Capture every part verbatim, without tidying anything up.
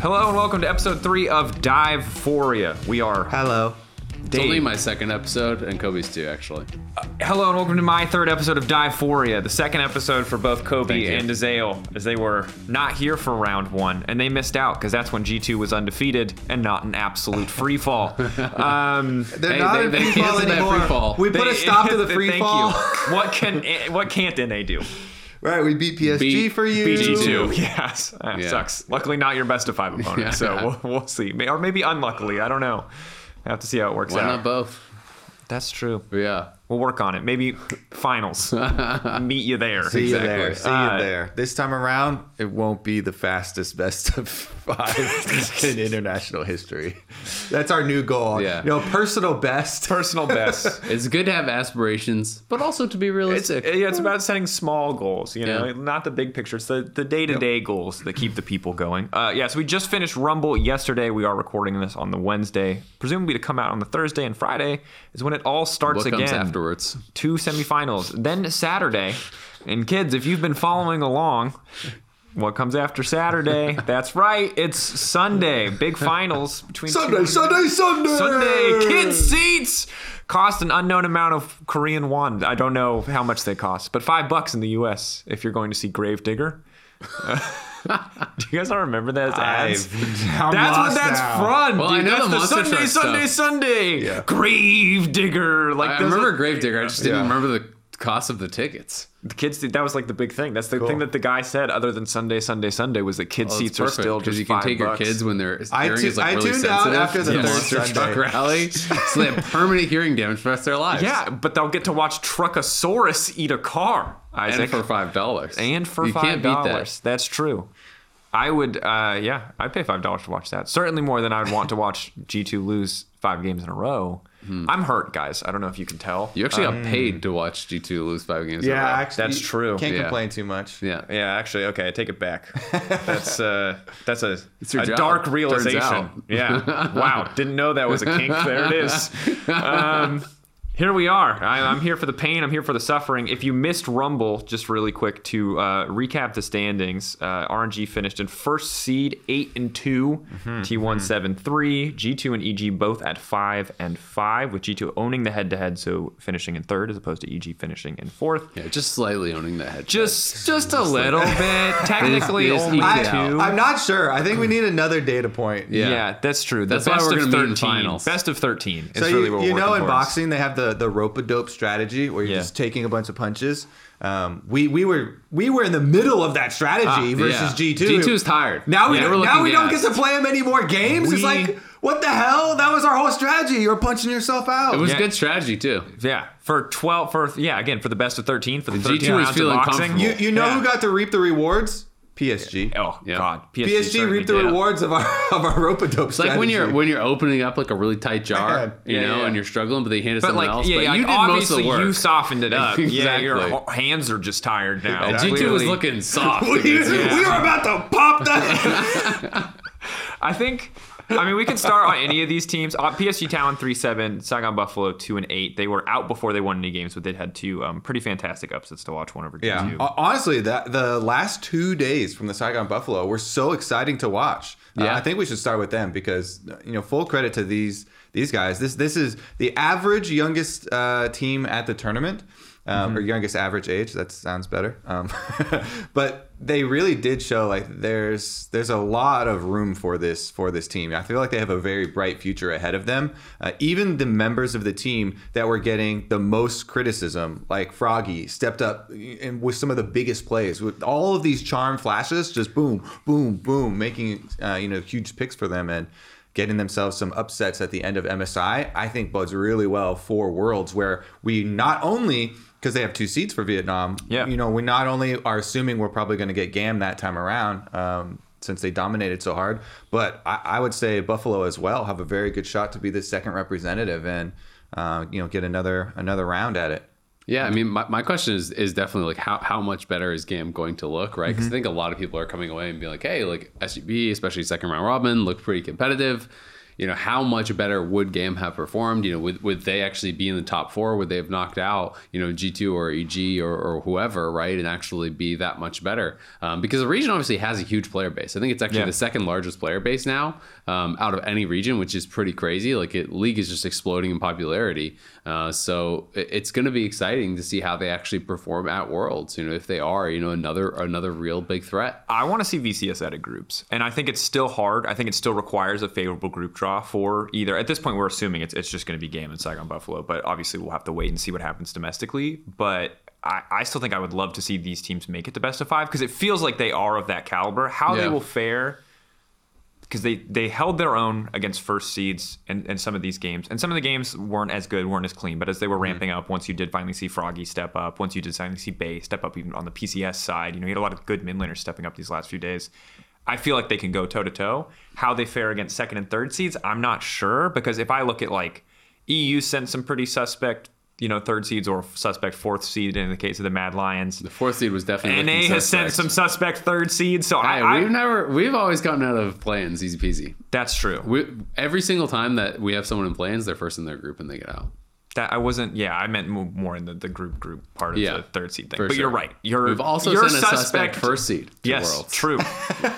Hello and welcome to episode three of Dive-phoria. We are... Hello. Dave. It's only my second episode, and Kobe's too, actually. Uh, hello and welcome to my third episode of Dive-phoria, the second episode for both Kobe and Azale, as they were not here for round one, and they missed out, because that's when G two was undefeated and not an absolute free fall. Um, They're hey, not in they, free, free fall anymore. We put they, a stop to the free thank fall. You. What, can, what can't N A do? Right, we beat P S G beat, for you. G two, yes. Uh, yeah. Sucks. Luckily not your best of five opponent, yeah. so we'll, we'll see. Or maybe unluckily, I don't know. I have to see how it works Why out. Why not both? That's true. Yeah. We'll work on it. Maybe finals. Meet you there. See exactly. you there. See uh, you there. This time around, it won't be the fastest best of five in international history. That's our new goal. Yeah. You know, personal best. Personal best. It's good to have aspirations, but also to be realistic. It's, yeah, it's about setting small goals, you know, yeah. not the big picture. It's the, the day-to-day yep. goals that keep the people going. Uh, yeah, so we just finished Rumble yesterday. We are recording this on the Wednesday. Presumably to come out on the Thursday and Friday is when it all starts again. What comes after? Two semifinals, then Saturday. And kids, if you've been following along, what comes after Saturday? That's right, it's Sunday. Big finals between Sunday, two- Sunday, Sunday, Sunday. Kids seats cost an unknown amount of Korean won. I don't know how much they cost, but five bucks in the U S if you're going to see Gravedigger. Do you guys not remember that as ads? I'm that's what that's now. From. Well, dude. I know that's the, the Sunday, Sunday, stuff. Sunday. Yeah. Grave Digger. Like I, I remember like, Grave Digger. I just didn't yeah. remember the cost of the tickets. The kids, that was like the big thing. That's the cool. thing that the guy said. Other than Sunday, Sunday, Sunday, was that kids' oh, seats perfect, are still just you can five take bucks. Your kids when their I hearing t- is like I really sensitive. I tuned out after the yes. monster truck rally, so they have permanent hearing damage for the rest of their lives. Yeah, but they'll get to watch Truckosaurus eat a car. Isaac. And for five dollars. And for you five dollars. That. That's true. I would, uh, yeah, I'd pay five dollars to watch that. Certainly more than I would want to watch G two lose five games in a row. Hmm. I'm hurt, guys. I don't know if you can tell. You actually um, got paid to watch G two lose five games yeah, in a row. Yeah, actually, that's true. Can't yeah. complain too much. Yeah, yeah. Actually, okay, I take it back. That's uh, that's a, a dark realization. Yeah. Wow. Didn't know that was a kink. There it is. Um, Here we are. I, I'm here for the pain. I'm here for the suffering. If you missed Rumble, just really quick to uh, recap the standings. Uh, R N G finished in first seed, eight and two. Mm-hmm. T one seven mm-hmm. three. G two and E G both at five and five, with G two owning the head-to-head, so finishing in third as opposed to E G finishing in fourth. Yeah, just slightly owning the head. Just just a little bit. Technically, only two. I'm not sure. I think we need another data point. Yeah, yeah that's true. The that's why we're going to meet in finals. Best of thirteen is so really you, what we're you know in towards. Boxing they have the the rope-a-dope strategy where you're yeah. just taking a bunch of punches. Um, we we were we were in the middle of that strategy ah, versus yeah. G two. G two's tired. Now we yeah, don't, now we don't get to play him any more games. We, it's like, what the hell? That was our whole strategy. You were punching yourself out. It was yeah. a good strategy too. Yeah. For twelve for yeah, again, for the best of thirteen, for the G two was feeling comfortable. You you know yeah. who got to reap the rewards? P S G. Oh yeah. God. P S G, P S G reaped the did. rewards of our of our rope-a-dope. It's strategy. Like when you're when you're opening up like a really tight jar, yeah, you know, yeah, yeah. and you're struggling, but they hand it someone like, else. Yeah, but yeah, you like did obviously most of the work. You softened it up. Exactly. Yeah, your hands are just tired now. Exactly. G two was looking soft. we, yeah. we were about to pop that. I think. I mean, we can start on any of these teams. Uh, P S G Talon three seven, Saigon Buffalo two and eight. They were out before they won any games, but they had two um, pretty fantastic upsets to watch. One over yeah. G two. Uh, honestly, that the last two days from the Saigon Buffalo were so exciting to watch. Uh, yeah. I think we should start with them because, you know, full credit to these these guys. This this is the average youngest uh, team at the tournament. Um, mm-hmm. Or youngest average age. That sounds better. Um, but they really did show like there's there's a lot of room for this for this team. I feel like they have a very bright future ahead of them. Uh, even the members of the team that were getting the most criticism, like Froggy, stepped up and with some of the biggest plays. With all of these charm flashes, just boom, boom, boom, making uh, you know huge picks for them and getting themselves some upsets at the end of M S I. I think bodes really well for Worlds, where we not only because they have two seats for Vietnam. Yeah. You know, we not only are assuming we're probably going to get GAM that time around um, since they dominated so hard, but I, I would say Buffalo as well have a very good shot to be the second representative and, uh, you know, get another another round at it. Yeah, I mean, my, my question is is definitely like how, how much better is GAM going to look, right? Because mm-hmm. I think a lot of people are coming away and being like, hey, like S G B, especially second round robin, looked pretty competitive. you know, how much better would GAM have performed? You know, would, would they actually be in the top four? Would they have knocked out, you know, G two or E G or, or whoever, right? And actually be that much better? Um, because the region obviously has a huge player base. I think it's actually yeah. the second largest player base now um, out of any region, which is pretty crazy. Like, it, League is just exploding in popularity. Uh, so it, it's going to be exciting to see how they actually perform at Worlds, you know, if they are, you know, another another real big threat. I want to see V C S out of groups. And I think it's still hard. I think it still requires a favorable group draw for either. At this point, we're assuming it's, it's just going to be GAM and Saigon Buffalo, but obviously we'll have to wait and see what happens domestically. But I, I still think I would love to see these teams make it to best of five, because it feels like they are of that caliber. How yeah. they will fare, because they, they held their own against first seeds in, in some of these games. And some of the games weren't as good, weren't as clean, but as they were ramping up, once you did finally see Froggy step up, once you did finally see Bay step up, even on the P C S side, you know, you had a lot of good mid laners stepping up these last few days. I feel like they can go toe-to-toe. How they fare against second and third seeds, I'm not sure, because if I look at, like, E U sent some pretty suspect, you know, third seeds, or suspect fourth seed in the case of the Mad Lions. The fourth seed was definitely N A has sent some suspect third seeds. So hey, I, we've I, never, we've always gotten out of play-ins easy peasy. That's true. We, every single time that we have someone in play-ins, they're first in their group and they get out. That I wasn't. Yeah, I meant more in the, the group group part of yeah, the third seed thing. But sure. You're right. You're, We've also you're sent a suspect, suspect first seed. To yes, Worlds. True.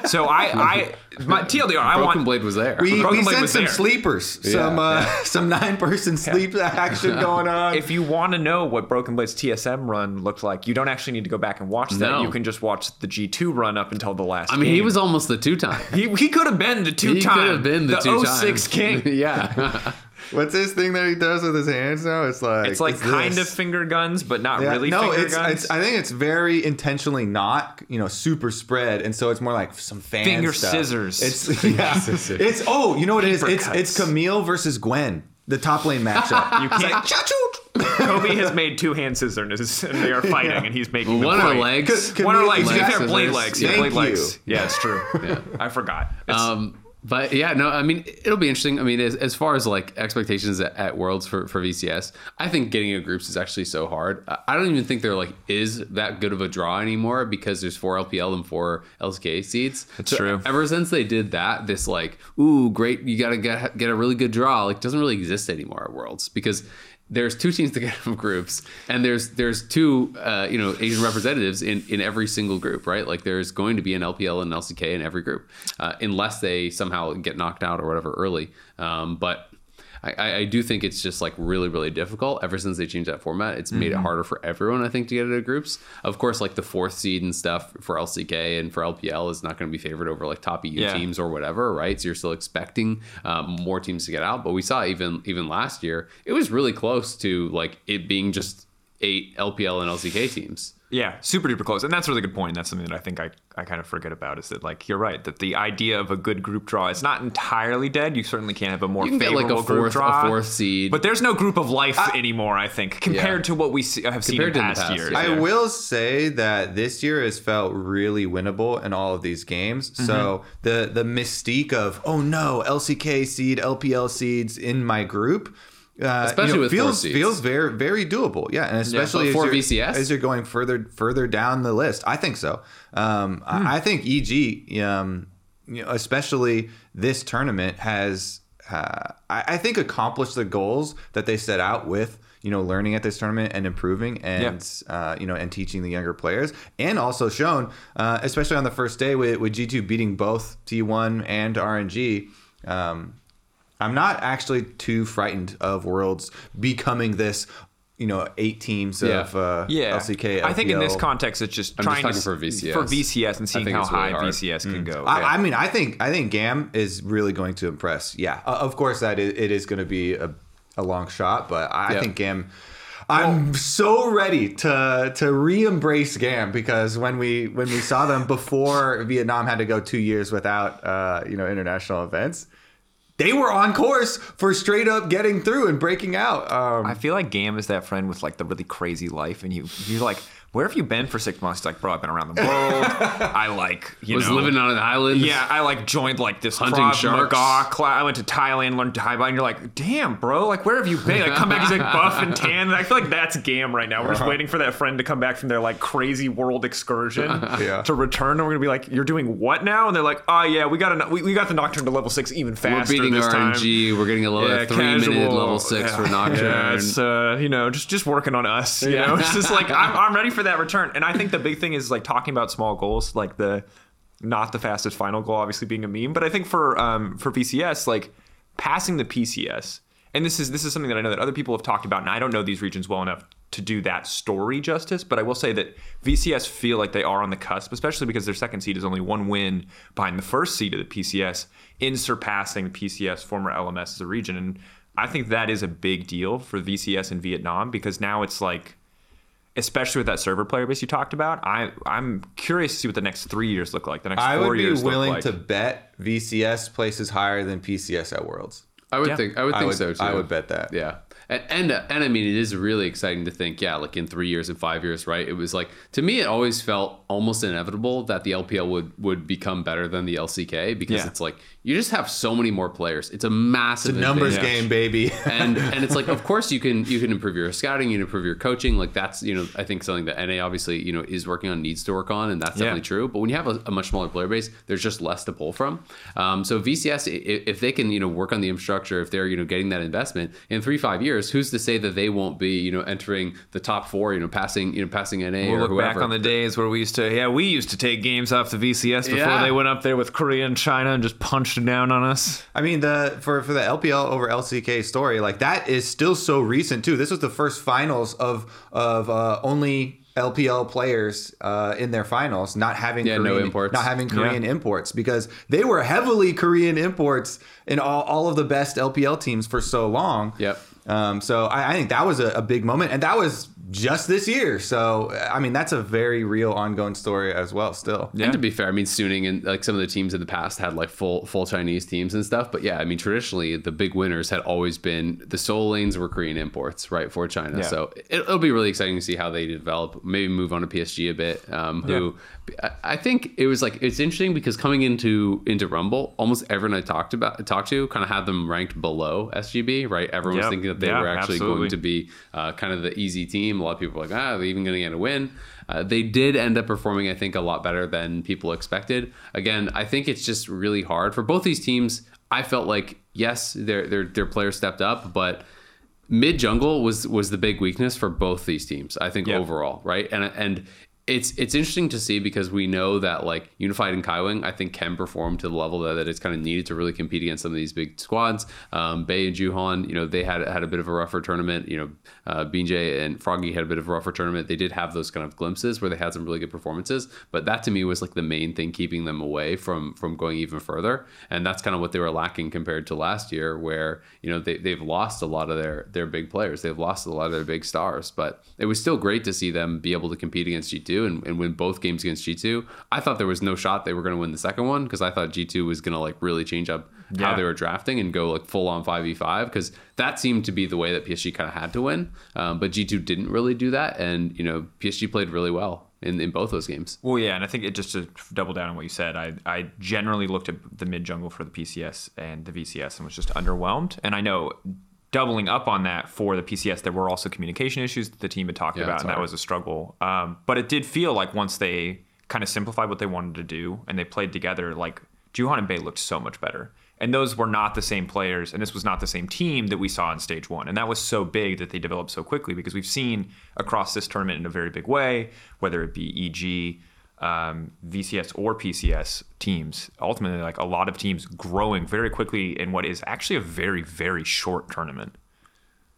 So I, I my T L D R. Broken I want. Broken Blade was there. We, we sent some there. sleepers, yeah, some uh, yeah. some nine person sleep action going on. If you want to know what Broken Blade's T S M run looked like, you don't actually need to go back and watch that. No. You can just watch the G two run up until the last. I mean, game. He was almost the two time. he he could have been the two he time. He could have been the, the two time. oh six king. Yeah. What's this thing that he does with his hands now? It's like it's like kind this. of finger guns, but not yeah. really no, finger it's, guns. It's, I think it's very intentionally not, you know, super spread, and so it's more like some fan finger stuff. Scissors. It's yeah. scissors. It's oh, you know what Paper it is? Cuts. It's it's Camille versus Gwen, the top lane matchup. You can't. Kobe has made two hand scissors, and they are fighting, yeah. and he's making one are legs. Cause, cause one are legs. Legs. They're blade legs. Yeah, blade legs. Yeah, it's true. Yeah. I forgot. It's, um. But yeah, no, I mean, it'll be interesting. I mean, as, as far as like expectations at, at Worlds for, for V C S, I think getting into groups is actually so hard. I don't even think there like is that good of a draw anymore, because there's four L P L and four L C K seeds. That's so true. Ever since they did that, this like, ooh, great, you got to get get a really good draw, like doesn't really exist anymore at Worlds, because there's two teams to get from groups, and there's there's two uh, you know, Asian representatives in, in every single group, right? Like there's going to be an L P L and an L C K in every group, uh, unless they somehow get knocked out or whatever early. Um, but I, I do think it's just like really, really difficult. Ever since they changed that format, it's made mm-hmm. it harder for everyone, I think, to get into groups. Of course, like the fourth seed and stuff for L C K and for L P L is not going to be favored over like top E U yeah. teams or whatever, right? So you're still expecting um, more teams to get out. But we saw even even last year, it was really close to like it being just eight L P L and L C K teams. Yeah, super duper close. And that's a really good point. And that's something that I think I, I kind of forget about, is that, like, you're right, that the idea of a good group draw is not entirely dead. You certainly can't have a more you can favorable get like a fourth, group draw. A fourth seed. But there's no group of life I, anymore, I think, compared yeah. to what we see, have compared seen in past, past years. I yeah. will say that this year has felt really winnable in all of these games. Mm-hmm. So the, the mystique of, oh, no, L C K seed, L P L seeds in my group. Uh, especially you know, with feels, four seeds. Feels very, very doable. Yeah, and especially yeah, for as, you're, V C S? As you're going further further down the list. I think so. Um, hmm. I, I think E G, um, you know, especially this tournament, has, uh, I, I think, accomplished the goals that they set out with, you know, learning at this tournament and improving and, yeah. uh, you know, and teaching the younger players. And also shown, uh, especially on the first day with, with G two beating both T one and R N G, um, I'm not actually too frightened of Worlds becoming this, you know, eight teams yeah. of uh, yeah. L C K. L P L. I think in this context, it's just I'm trying just to for V C S. for V C S and seeing how high really V C S can mm. go. I, yeah. I mean, I think I think GAM is really going to impress. Yeah, uh, of course that is, it is going to be a, a long shot, but I yep. think GAM. I'm so ready to to re-embrace GAM, because when we when we saw them before Vietnam had to go two years without uh, you know, international events. They were on course for straight up getting through and breaking out. Um, I feel like GAM is that friend with like the really crazy life, and you you're like, where have you been for six months? He's like, bro, I've been around the world. I like, you was know. Was living on an island. Yeah, I like joined like this hunting sharks. I went to Thailand, learned Thai bite, and you're like, damn, bro, like where have you been? Like come back, he's like buff and tan. And I feel like that's G A M right now. We're uh-huh. just waiting for that friend to come back from their like crazy world excursion yeah. to return. And we're gonna be like, you're doing what now? And they're like, oh yeah, we got a, we, we got the Nocturne to level six even faster. We're beating this R N G. Time. We're getting a level yeah, three casual. Minute level six yeah. for Nocturne. Yeah, it's uh, you know, just just working on us. You yeah. know, it's just like I'm I'm ready for that return. And I think the big thing is like talking about small goals, like the not the fastest final goal obviously being a meme, but I think for um for V C S, like passing the P C S, and this is this is something that I know that other people have talked about, and I don't know these regions well enough to do that story justice, but I will say that V C S feel like they are on the cusp, especially because their second seed is only one win behind the first seed of the P C S in surpassing the P C S former L M S as a region. And I think that is a big deal for V C S in Vietnam, because now it's like, especially with that server player base you talked about, I, I'm curious to see what the next three years look like. The next I four years look like. I would be willing to bet V C S places higher than P C S at Worlds. I would yeah. think. I would think I would, so too. I would bet that. Yeah, and and, uh, and I mean, it is really exciting to think. Yeah, like in three years and five years, right? It was like, to me, it always felt almost inevitable that the L P L would would become better than the L C K, because yeah. it's like you just have so many more players. It's a massive it's a numbers advantage. Game, baby. and and it's like, of course you can you can improve your scouting, you can improve your coaching. Like that's, you know, I think something that N A obviously, you know, is working on, needs to work on, and that's yeah. definitely true. But when you have a, a much smaller player base, there's just less to pull from. Um, so V C S, if they can, you know, work on the infrastructure, if they're, you know, getting that investment in three five years, who's to say that they won't be, you know, entering the top four, you know, passing, you know, passing N A we'll or look whoever. Back on the days where we used to, yeah, we used to take games off the V C S before yeah. they went up there with Korea and China and just punched down on us. I mean, the for, for the L P L over L C K story, like that is still so recent too. This was the first finals of of uh, only L P L players uh, in their finals, not having yeah, Korean, no imports, not having Korean yeah. imports, because they were heavily Korean imports in all, all of the best L P L teams for so long. Yep. Um, so I, I think that was a, a big moment, and that was just this year. So, I mean, that's a very real ongoing story as well still. Yeah. And to be fair, I mean, Suning and like some of the teams in the past had like full full Chinese teams and stuff. But yeah, I mean, traditionally, the big winners had always been the sole lanes were Korean imports, right, for China. Yeah. So it, it'll be really exciting to see how they develop, maybe move on to P S G a bit. Um, who yeah. I, I think it was like, it's interesting because coming into into Rumble, almost everyone I talked about talked to kind of had them ranked below S G B, right? Everyone yep. was thinking that they yeah, were actually absolutely. going to be uh, kind of the easy team. A lot of people were like, ah, they're even going to get a win. Uh, they did end up performing, I think, a lot better than people expected. Again, I think it's just really hard for both these teams. I felt like, yes, their their their players stepped up, but mid jungle was was the big weakness for both these teams, I think, yep. overall, right? And and it's it's interesting to see, because we know that like Unified and Kaiwing, I think, can perform to the level that, that it's kind of needed to really compete against some of these big squads. Um, Bei and Juhan, you know, they had had a bit of a rougher tournament. You know, uh, B J and Froggy had a bit of a rougher tournament. They did have those kind of glimpses where they had some really good performances, but that to me was like the main thing keeping them away from from going even further. And that's kind of what they were lacking compared to last year, where, you know, they they've lost a lot of their their big players. They've lost a lot of their big stars, but it was still great to see them be able to compete against G two. And, and win both games against G two. I thought there was no shot they were going to win the second one, because I thought G two was going to like really change up yeah. how they were drafting and go like full on five v five, because that seemed to be the way that P S G kind of had to win. Um, but G two didn't really do that, and you know, P S G played really well in, in both those games. Well, yeah, and I think it just to double down on what you said, I, I generally looked at the mid jungle for the P C S and the V C S and was just underwhelmed. And I know, doubling up on that, for the P C S, there were also communication issues that the team had talked yeah, about, and hard. That was a struggle. Um, but it did feel like once they kind of simplified what they wanted to do and they played together, like Juhan and Bei looked so much better. And those were not the same players, and this was not the same team that we saw in stage one. And that was so big that they developed so quickly, because we've seen across this tournament in a very big way, whether it be E G, Um, V C S or P C S teams, ultimately like a lot of teams growing very quickly in what is actually a very, very short tournament.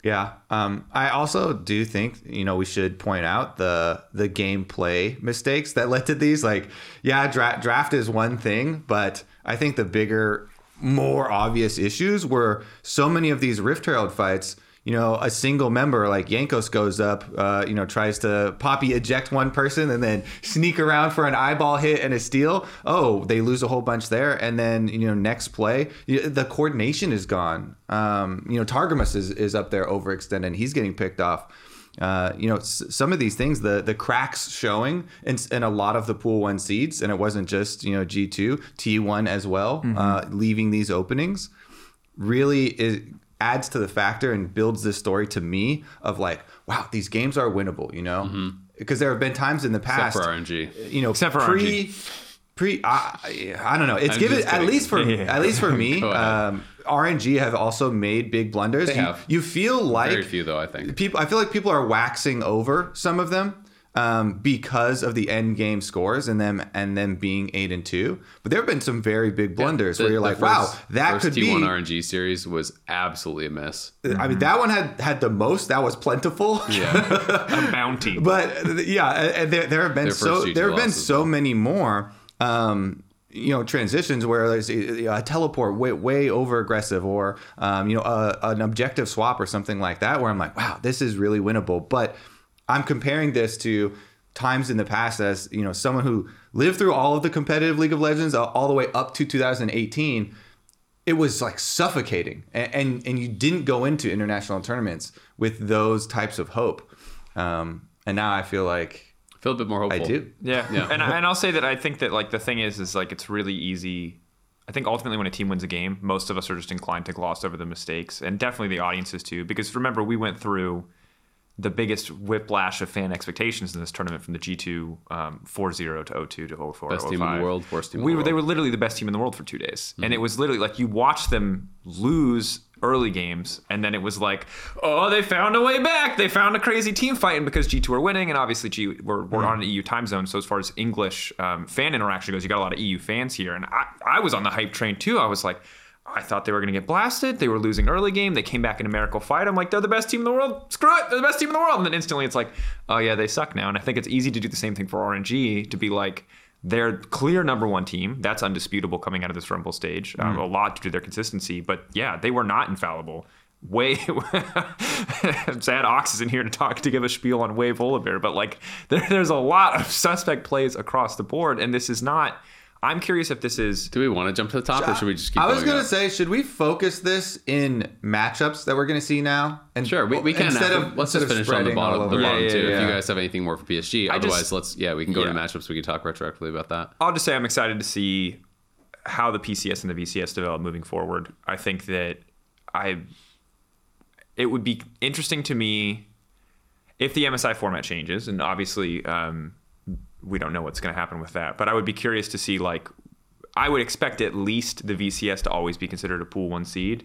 Yeah. Um, I also do think, you know, we should point out the the gameplay mistakes that led to these. Like, yeah, dra- draft is one thing, but I think the bigger, more obvious issues were so many of these Rift Herald fights. You know, a single member like Jankos goes up, uh, you know, tries to poppy eject one person and then sneak around for an eyeball hit and a steal. Oh, they lose a whole bunch there. And then, you know, next play, the coordination is gone. Um, you know, Targamas is, is up there overextended. He's getting picked off. uh, you know, s- some of these things, the the cracks showing in, in a lot of the pool one seeds, and it wasn't just, you know, G two, T one as well, mm-hmm. uh, leaving these openings really is, adds to the factor and builds this story to me of like, wow, these games are winnable, you know, because mm-hmm. there have been times in the past, except for R N G, you know, except for pre, R N G. Pre, I, I don't know. It's I'm given at least for yeah. at least for me. um, R N G have also made big blunders. They you, have. You feel like very few though. I think people. I feel like people are waxing over some of them um, because of the end game scores and them and them being eight and two. But there have been some very big blunders yeah, the, where you're like, first, wow, that could T one be. T one R N G series was absolutely a mess. I mean, that one had had the most. That was plentiful. Yeah, a bounty. But yeah, and there, there have been so there have been so many more. Um, you know, transitions where there's a, a teleport way, way over aggressive or, um, you know, a, an objective swap or something like that, where I'm like, wow, this is really winnable. But I'm comparing this to times in the past as, you know, someone who lived through all of the competitive League of Legends uh, all the way up to two thousand eighteen. It was like suffocating and, and, and you didn't go into international tournaments with those types of hope. Um, and now I feel like, feel a bit more hopeful. I do. Yeah. yeah. And, and I'll say that I think that like the thing is, is like it's really easy. I think ultimately when a team wins a game, most of us are just inclined to gloss over the mistakes, and definitely the audiences too. Because remember, we went through the biggest whiplash of fan expectations in this tournament from the G two um, four zero to oh two to oh four. Best team in the world, worst team in we the were, world. They were literally the best team in the world for two days. Mm-hmm. And it was literally like you watch them lose early games, and then it was like, oh, they found a way back. They found a crazy team fight, and because G two are winning, and obviously G we're, we're mm-hmm. on an E U time zone, so as far as English um, fan interaction goes, you got a lot of E U fans here, and I, I was on the hype train too. I was like, I thought they were going to get blasted. They were losing early game. They came back in a miracle fight. I'm like, they're the best team in the world. Screw it. They're the best team in the world. And then instantly it's like, oh yeah, they suck now. And I think it's easy to do the same thing for R N G, to be like, they're clear number one team. That's undisputable coming out of this Rumble stage. Um, mm. A lot to do their consistency. But yeah, they were not infallible. Way sad Ox is in here to talk to give a spiel on Wave Oliver. But like there, there's a lot of suspect plays across the board. And this is not... I'm curious if this is... Do we want to jump to the top or should we just keep going? I was going to say, should we focus this in matchups that we're going to see now? And sure, we, we can. Instead of, let's just finish on the bottom, the bottom yeah, two. Yeah, yeah. If you guys have anything more for P S G. I Otherwise, just, let's... Yeah, we can go yeah. to matchups. We can talk retroactively about that. I'll just say I'm excited to see how the P C S and the V C S develop moving forward. I think that I... It would be interesting to me if the M S I format changes. And obviously... Um, we don't know what's going to happen with that, but I would be curious to see, like, I would expect at least the V C S to always be considered a pool one seed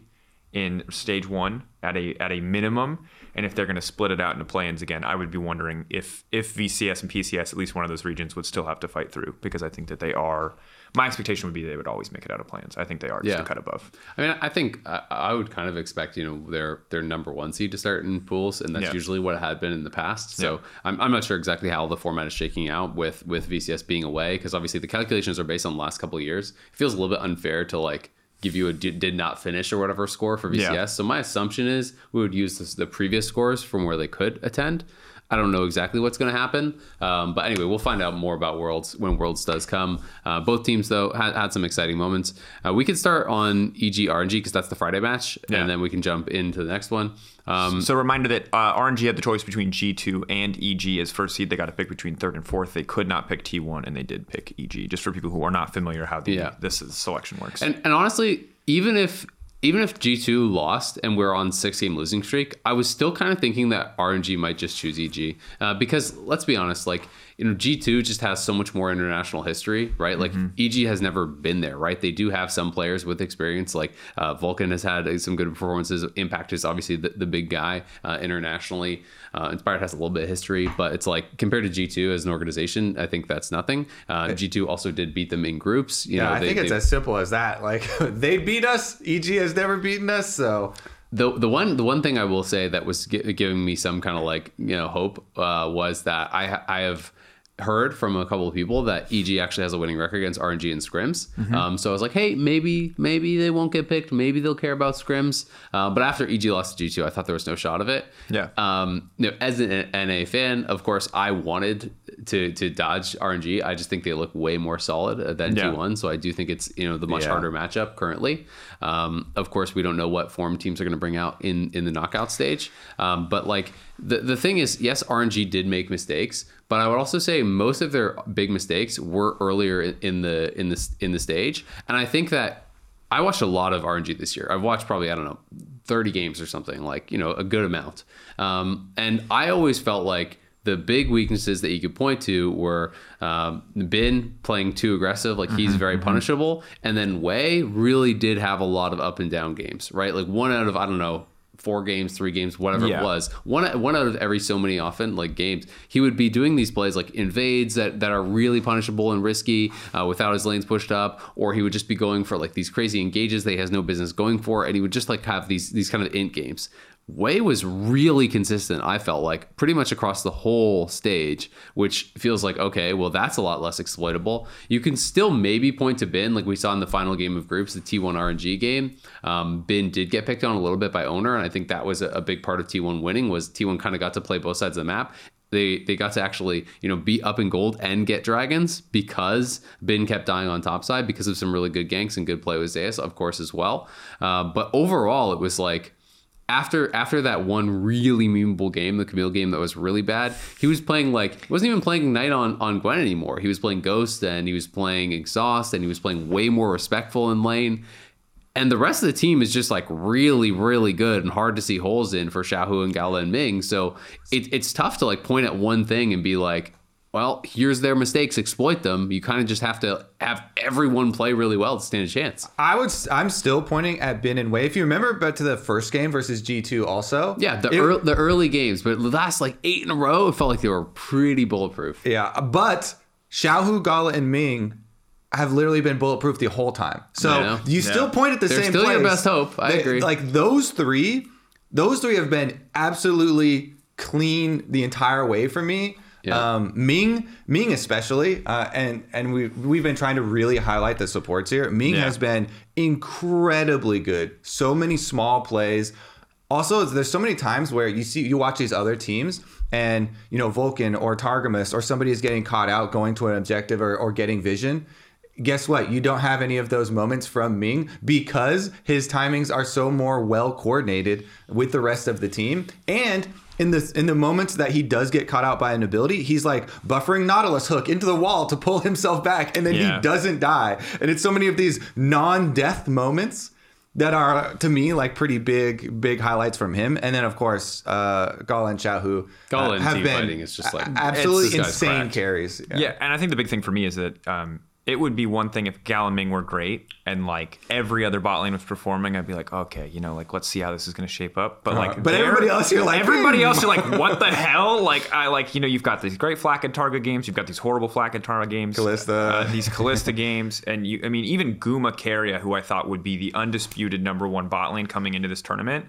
in stage one at a at a minimum. And if they're going to split it out into play-ins again, I would be wondering if if V C S and P C S, at least one of those regions, would still have to fight through, because I think that they are, my expectation would be they would always make it out of play-ins. I think they are just yeah. a cut above. I mean, I think I, I would kind of expect, you know, their their number one seed to start in pools, and that's yeah. usually what it had been in the past. So yeah. I'm I'm not sure exactly how the format is shaking out with with V C S being away, because obviously the calculations are based on the last couple of years. It feels a little bit unfair to like give you a did not finish or whatever score for V C S. Yeah. So my assumption is we would use this, the previous scores from where they could attend. I don't know exactly what's going to happen. Um, but anyway, we'll find out more about Worlds when Worlds does come. Uh, both teams, though, had, had some exciting moments. Uh, we could start on E G R N G because that's the Friday match. Yeah. And then we can jump into the next one. Um, so reminder that uh, R N G had the choice between G two and E G as first seed. They got to pick between third and fourth. They could not pick T one, and they did pick E G, just for people who are not familiar how the, yeah. this is, selection works. And, and honestly, even if... Even if G two lost and we're on six-game losing streak, I was still kind of thinking that R N G might just choose E G. Uh, because, let's be honest, like, you know, G two just has so much more international history, right? Like, mm-hmm. E G has never been there, right? They do have some players with experience. Like, uh, Vulcan has had some good performances. Impact is obviously the, the big guy uh, internationally. Uh, Inspired has a little bit of history, but it's like, compared to G two as an organization, I think that's nothing. Uh, G two also did beat them in groups. You yeah, know, they, I think it's they, as simple as that. Like, they beat us. E G has never beaten us. So the the one the one thing I will say that was gi- giving me some kind of like, you know, hope uh was that I ha- I have heard from a couple of people that E G actually has a winning record against R N G in scrims. Mm-hmm. Um, so I was like, hey, maybe maybe they won't get picked. Maybe they'll care about scrims. Uh, but after E G lost to G two, I thought there was no shot of it. Yeah. Um, you know, as an N A fan, of course, I wanted to to dodge R N G. I just think they look way more solid than yeah. T one. So I do think it's, you know, the much yeah. harder matchup currently. Um, of course, we don't know what form teams are going to bring out in, in the knockout stage. Um, but like the, the thing is, yes, R N G did make mistakes, but I would also say most of their big mistakes were earlier in the in the, in the stage. And I think that I watched a lot of R N G this year. I've watched probably, I don't know, thirty games or something, like, you know, a good amount. Um, and I always felt like the big weaknesses that you could point to were um, Bin playing too aggressive, like he's very punishable. And then Wei really did have a lot of up and down games, right? Like one out of, I don't know, four games, three games, whatever yeah. it was, one one out of every so many often like games, he would be doing these plays like invades that, that are really punishable and risky uh, without his lanes pushed up, or he would just be going for like these crazy engages that he has no business going for, and he would just like have these these kind of int games. Wei was really consistent, I felt like, pretty much across the whole stage, which feels like, okay, well, that's a lot less exploitable. You can still maybe point to Bin, like we saw in the final game of groups, the T one R N G game. Um, Bin did get picked on a little bit by Ornn, and I think that was a, a big part of T one winning, was T one kind of got to play both sides of the map. They they got to actually, you know, be up in gold and get dragons because Bin kept dying on top side because of some really good ganks and good play with Zeus, of course, as well. Uh, but overall, it was like, After after that one really memeable game, the Camille game that was really bad, he was playing like, he wasn't even playing Knight on, on Gwen anymore. He was playing Ghost, and he was playing Exhaust, and he was playing way more respectful in lane. And the rest of the team is just like really, really good and hard to see holes in for Xiaohu and Gala and Ming. So it, it's tough to like point at one thing and be like, well, here's their mistakes, exploit them. You kind of just have to have everyone play really well to stand a chance. I would, I'm still pointing at Bin and Wei. If you remember back to the first game versus G two also. Yeah, the, it, early, the early games, but the last like eight in a row, it felt like they were pretty bulletproof. Yeah, but Xiaohu, Gala, and Ming have literally been bulletproof the whole time. So you yeah. still point at the They're same place. They're still your best hope. I they, agree. Like those three, those three have been absolutely clean the entire way for me. Yeah. Um, Ming, Ming especially, uh, and and we we've been trying to really highlight the supports here. Ming yeah. has been incredibly good. So many small plays. Also, there's so many times where you see you watch these other teams, and you know Vulcan or Targamas or somebody is getting caught out going to an objective or, or getting vision. Guess what? You don't have any of those moments from Ming because his timings are so more well coordinated with the rest of the team. And in the in the moments that he does get caught out by an ability, he's like buffering Nautilus hook into the wall to pull himself back, and then yeah. he doesn't die. And it's so many of these non-death moments that are, to me, like pretty big, big highlights from him. And then, of course, uh, Gala and Xiaohu uh, have been fighting is just like absolutely insane carries. Yeah. yeah, and I think the big thing for me is that um, it would be one thing if Gala and Ming were great and like every other bot lane was performing, I'd be like, okay, you know, like let's see how this is going to shape up. But like, uh, but everybody else, you're like, everybody else, you're like, what the hell? Like, I like, you know, you've got these great Flakked Targa games, you've got these horrible Flakked Targa games, Callista, uh, these Callista games, and you, I mean, even Guma Carrier, who I thought would be the undisputed number one bot lane coming into this tournament.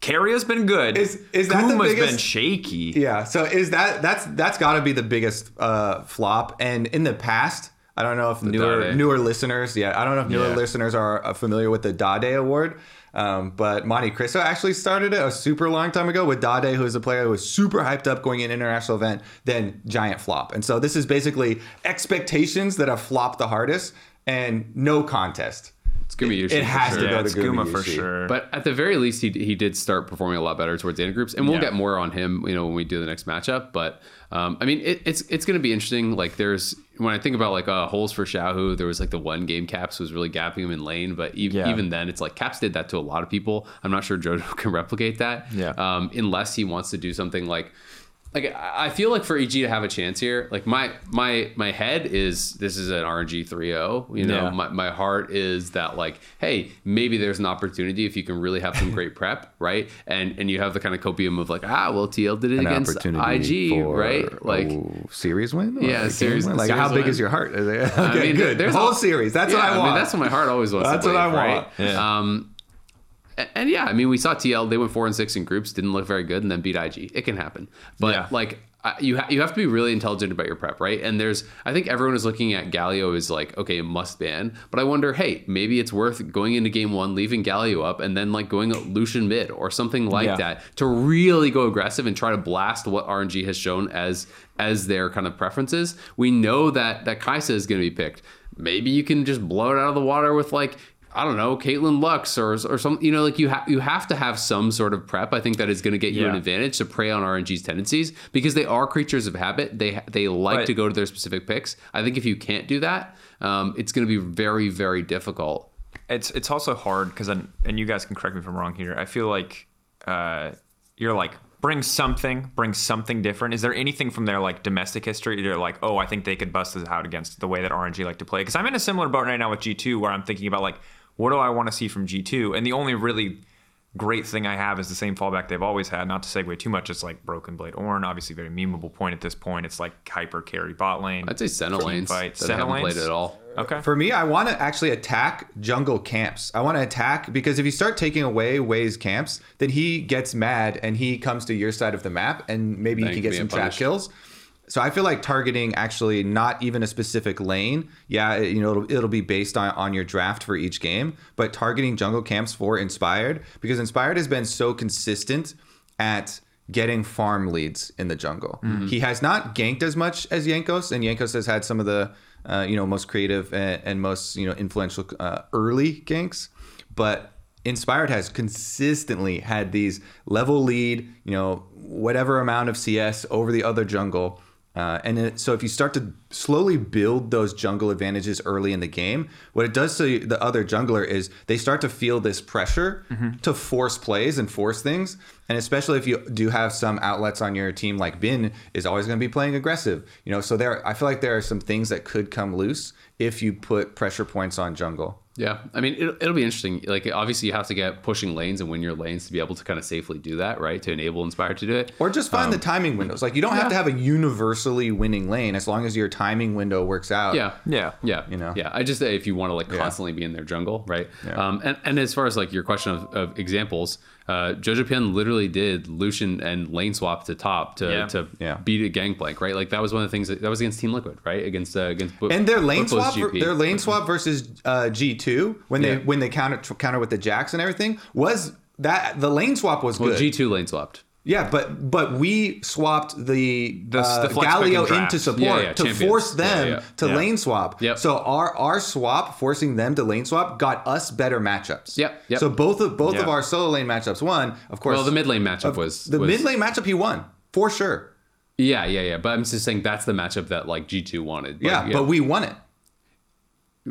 Carrier's been good. Is is that Guma's the biggest, been shaky? Yeah. So is that that's that's got to be the biggest uh, flop? And in the past. I don't know if the newer Dade. newer listeners, yeah, I don't know if newer yeah. listeners are familiar with the Dade Award, um, but Monte Cristo actually started it a super long time ago with Dade, who is a player who was super hyped up going in an international event, then giant flop. And so this is basically expectations that have flopped the hardest and no contest. It's Guma Yushi. It has sure. to go yeah, to Guma, Guma for sure. But at the very least, he he did start performing a lot better towards the end of groups, and we'll yeah. get more on him, you know, when we do the next matchup. But um, I mean, it, it's it's going to be interesting. Like, there's when I think about like uh, holes for Xiaohu, there was like the one game Caps was really gapping him in lane, but even yeah. even then, it's like Caps did that to a lot of people. I'm not sure JoJo can replicate that, yeah. Um, unless he wants to do something like. Like I feel like for E G to have a chance here, like my my my head is this is an R N G three oh, you know, yeah. my, my heart is that like, hey, maybe there's an opportunity if you can really have some great prep, right? And and you have the kind of copium of like, ah, well, T L did it an against I G, for, right? Like oh, series win? Or yeah, like series win. Like series how win? Big is your heart? okay, I mean, good. There's whole a, series. That's yeah, what I want. I mean, that's what my heart always wants. That's to play, what I want. Right? Yeah. Um, And yeah, I mean, we saw T L, they went four and six in groups, didn't look very good, and then beat I G. It can happen. But yeah. like, Uh, you, ha you have to be really intelligent about your prep, right? And there's, I think everyone is looking at Galio as like, okay, must ban. But I wonder, hey, maybe it's worth going into game one, leaving Galio up, and then like going Lucian mid or something like yeah. that to really go aggressive and try to blast what R N G has shown as as their kind of preferences. We know that, that Kai'Sa is going to be picked. Maybe you can just blow it out of the water with like, I don't know, Caitlyn Lux or or some, you know, like you have you have to have some sort of prep. I think that is going to get you yeah. an advantage to prey on R N G's tendencies because they are creatures of habit. They they like right. to go to their specific picks. I think if you can't do that, um, it's going to be very very difficult. It's it's also hard because and you guys can correct me if I'm wrong here. I feel like uh, you're like bring something, bring something different. Is there anything from their like domestic history? They're like, oh, I think they could bust this out against the way that R N G like to play. Because I'm in a similar boat right now with G two where I'm thinking about like, what do I want to see from G two? And the only really great thing I have is the same fallback they've always had. Not to segue too much, it's like Broken Blade Ornn, obviously very memeable point at this point. It's like hyper carry bot lane. I'd say Senna lanes. Senna lanes. Played at all. Okay. For me, I want to actually attack jungle camps. I want to attack because if you start taking away Wei's camps, then he gets mad and he comes to your side of the map and maybe you can get some trap kills. So I feel like targeting actually not even a specific lane. Yeah, you know, it'll, it'll be based on, on your draft for each game, but targeting jungle camps for Inspired because Inspired has been so consistent at getting farm leads in the jungle. Mm-hmm. He has not ganked as much as Jankos, and Jankos has had some of the, uh, you know, most creative and, and most, you know, influential uh, early ganks, but Inspired has consistently had these level lead, you know, whatever amount of C S over the other jungle. Uh, and it, so if you start to slowly build those jungle advantages early in the game, what it does to the other jungler is they start to feel this pressure mm-hmm. to force plays and force things. And especially if you do have some outlets on your team, like Bin is always going to be playing aggressive. You know, so there, I feel like there are some things that could come loose if you put pressure points on jungle. Yeah, I mean, it'll, it'll be interesting. Like, obviously, you have to get pushing lanes and win your lanes to be able to kind of safely do that, right? To enable Inspired to do it. Or just find um, the timing windows. Like, you don't yeah. have to have a universally winning lane as long as your timing window works out. Yeah, yeah, yeah. You know? Yeah, I just say if you want to, like, constantly yeah. be in their jungle, right? Yeah. Um, and, and as far as, like, your question of, of examples, uh, JoJo Pian literally did Lucian and lane swap to top to, yeah. to yeah. beat a Gangplank, right? Like, that was one of the things that, that was against Team Liquid, right? Against, uh, against And their lane swap, their lane swap versus uh, G two. When yeah. they when they counter counter with the jacks and everything was that the lane swap was well, good. G two lane swapped. Yeah, but but we swapped the, the, uh, the Galio into support yeah, yeah, to champions. force them yeah, yeah. to yeah. lane swap. Yep. So our our swap forcing them to lane swap got us better matchups. Yep. yep. So both of both yep. of our solo lane matchups won. Of course. Well, the mid lane matchup of, was the was... mid lane matchup he won for sure. Yeah, yeah, yeah. But I'm just saying that's the matchup that like G two wanted. Like, yeah, yeah, but we won it.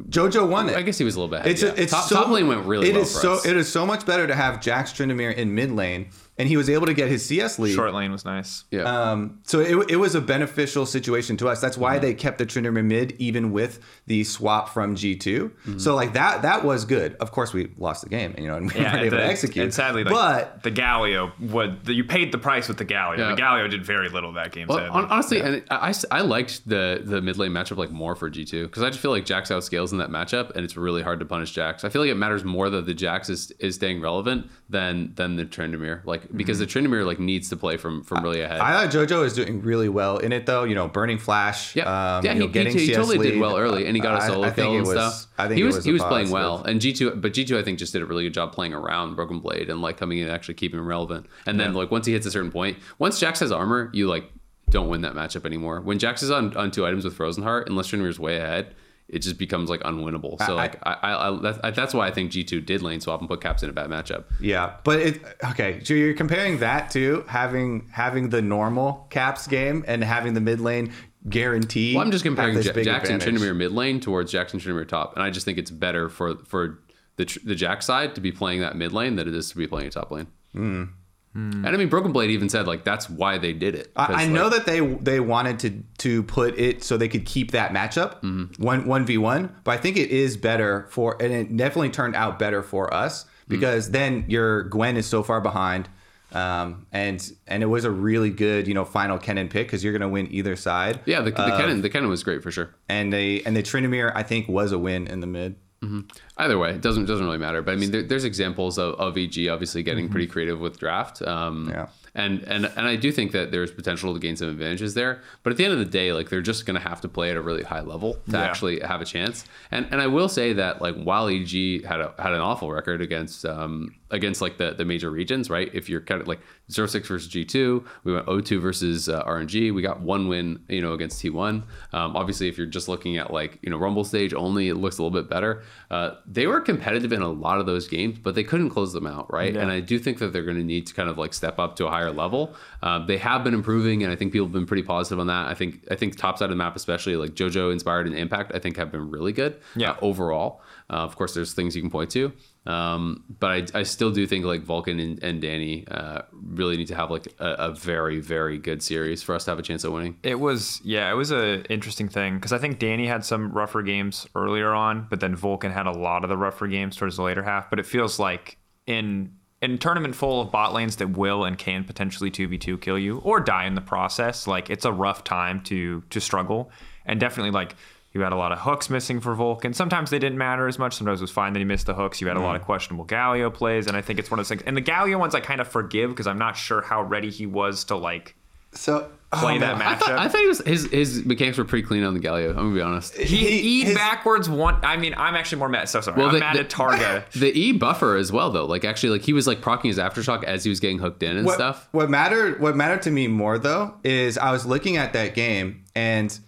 JoJo won it. I guess he was a little bit ahead. It's, yeah. it's top, so, top lane went really well for us. So, it is so much better to have Jax Tryndamere in mid lane, and he was able to get his C S lead. Short lane was nice. Yeah. Um, so it, it was a beneficial situation to us. That's why mm-hmm. they kept the Tryndamere mid even with the swap from G two. Mm-hmm. So like that that was good. Of course, we lost the game, and you know, and we yeah, weren't able the, to execute. And sadly, like, but the Galio, would, the, you paid the price with the Galio. Yeah. The Galio did very little that game. Well, sadly. honestly, yeah. and I, I liked the the mid lane matchup like more for G two because I just feel like Jax outscales in that matchup, and it's really hard to punish Jax. I feel like it matters more that the Jax is is staying relevant than than the Tryndamere. Like. Because mm-hmm. the Tryndamere like needs to play from from really ahead. I thought JoJo is doing really well in it though. You know, burning flash. Yep. Um, yeah, he, you know, getting he, he C S totally lead. did well early, and he got a solo I, I kill and was, stuff. I think he was, was he was playing well, and G two, but G two I think just did a really good job playing around Broken Blade and like coming in and actually keeping him relevant. And yeah. then like once he hits a certain point, once Jax has armor, you like don't win that matchup anymore. When Jax is on on two items with Frozen Heart, unless Tryndamere way ahead, it just becomes like unwinnable. So I, like I, I, I, that's, I that's why I think G two did lane swap and put Caps in a bad matchup. Yeah, but it okay. So you're comparing that to having having the normal Caps game and having the mid lane guarantee. Well, I'm just comparing J- Jax and Tryndamere mid lane towards Jax and Tryndamere top, and I just think it's better for for the the Jax side to be playing that mid lane than it is to be playing a top lane. Mm. And I mean, Broken Blade even said like that's why they did it. I, I know like, that they they wanted to to put it so they could keep that matchup mm-hmm. one one v one. But I think it is better for, and it definitely turned out better for us because mm-hmm. then your Gwen is so far behind, um, and and it was a really good you know final Kennen pick because you're gonna win either side. Yeah, the, the uh, Kennen the Kennen was great for sure. And they and the Tryndamere I think was a win in the mid. Mm-hmm. Either way, it doesn't doesn't really matter. But I mean, there, there's examples of, of E G obviously getting mm-hmm. pretty creative with draft. Um, yeah. And and and I do think that there's potential to gain some advantages there. But at the end of the day, like, they're just going to have to play at a really high level to yeah. actually have a chance. And and I will say that, like, while E G had a, had an awful record against um against like the, the major regions, right? If you're kind of like zero six versus G two, we went zero two versus uh, R N G. We got one win, you know, against T one. Um, obviously, if you're just looking at, like, you know, Rumble stage only, it looks a little bit better. Uh, they were competitive in a lot of those games, but they couldn't close them out, right? Yeah. And I do think that they're going to need to kind of like step up to a higher level. Uh, they have been improving, and I think people have been pretty positive on that. I think I think top side of the map, especially like JoJo, Inspired, and Impact, I think have been really good yeah. uh, overall. Uh, of course, there's things you can point to. Um, but I, I still do think like Vulcan and, and Danny uh, really need to have like a, a very, very good series for us to have a chance at winning. It was, yeah, it was a interesting thing because I think Danny had some rougher games earlier on, but then Vulcan had a lot of the rougher games towards the later half. But it feels like in in tournament full of bot lanes that will and can potentially two v two kill you or die in the process, like it's a rough time to to struggle. And definitely like you had a lot of hooks missing for Vulcan. Sometimes they didn't matter as much. Sometimes it was fine that he missed the hooks. You had a mm. lot of questionable Galio plays. And I think it's one of those things. And the Galio ones I kind of forgive because I'm not sure how ready he was to like so, play oh, that man. matchup. I thought, I thought he was, his his mechanics were pretty clean on the Galio. I'm going to be honest. He, he E'd his... backwards one. I mean, I'm actually more mad. So sorry. Well, I'm the, mad the, at Targa. The E buffer as well, though. Like actually, like he was like procking his aftershock as he was getting hooked in and what, stuff. What mattered, what mattered to me more, though, is I was looking at that game and...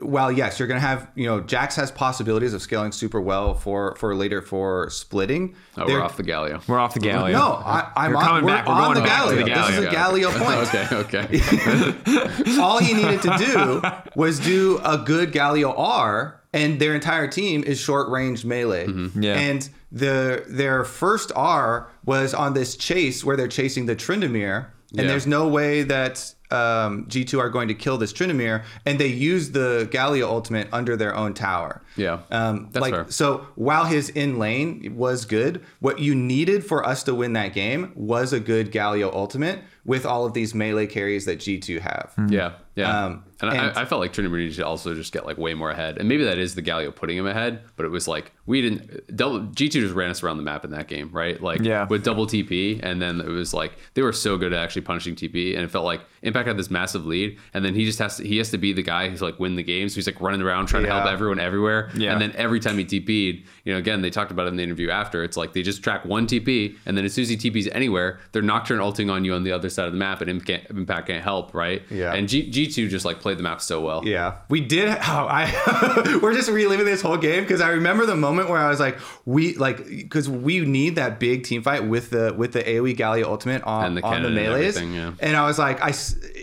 Well, yes, you're going to have, you know, Jax has possibilities of scaling super well for, for later for splitting. Oh, They're, we're off the Galio. We're off the Galio. No, I, I'm on, we're we're on the, Galio. the Galio. This is a Galio point. okay, okay. All he needed to do was do a good Galio R, and their entire team is short range melee. Mm-hmm. Yeah. And the their first R was on this chase where they're chasing the Tryndamere, and yeah. there's no way that... Um, G two are going to kill this Tryndamere, and they use the Galio ultimate under their own tower. Yeah, um, that's like, fair. So while his in lane was good, what you needed for us to win that game was a good Galio ultimate with all of these melee carries that G two have. Mm-hmm. Yeah, yeah. Um, and and I, I felt like Tryndamere needed to also just get like way more ahead. And maybe that is the Galio putting him ahead, but it was like we didn't... Double, G two just ran us around the map in that game, right? Like yeah. with double T P, and then it was like they were so good at actually punishing T P, and it felt like Impact had this massive lead, and then he just has to, he has to be the guy who's like win the game. So he's like running around trying yeah. to help everyone everywhere. Yeah. And then every time he T P'd, you know, again, they talked about it in the interview after, it's like they just track one T P, and then as soon as he T Ps anywhere, they're Nocturne ulting on you on the other side of the map, and Impact can't, Impact can't help, right? Yeah. And G, G2 just like played the map so well. Yeah. We did, oh, I, we're just reliving this whole game, because I remember the moment where I was like, we, like, because we need that big team fight with the with the AoE Galio ultimate on, and the, on the melees. And, yeah. and I was like, I,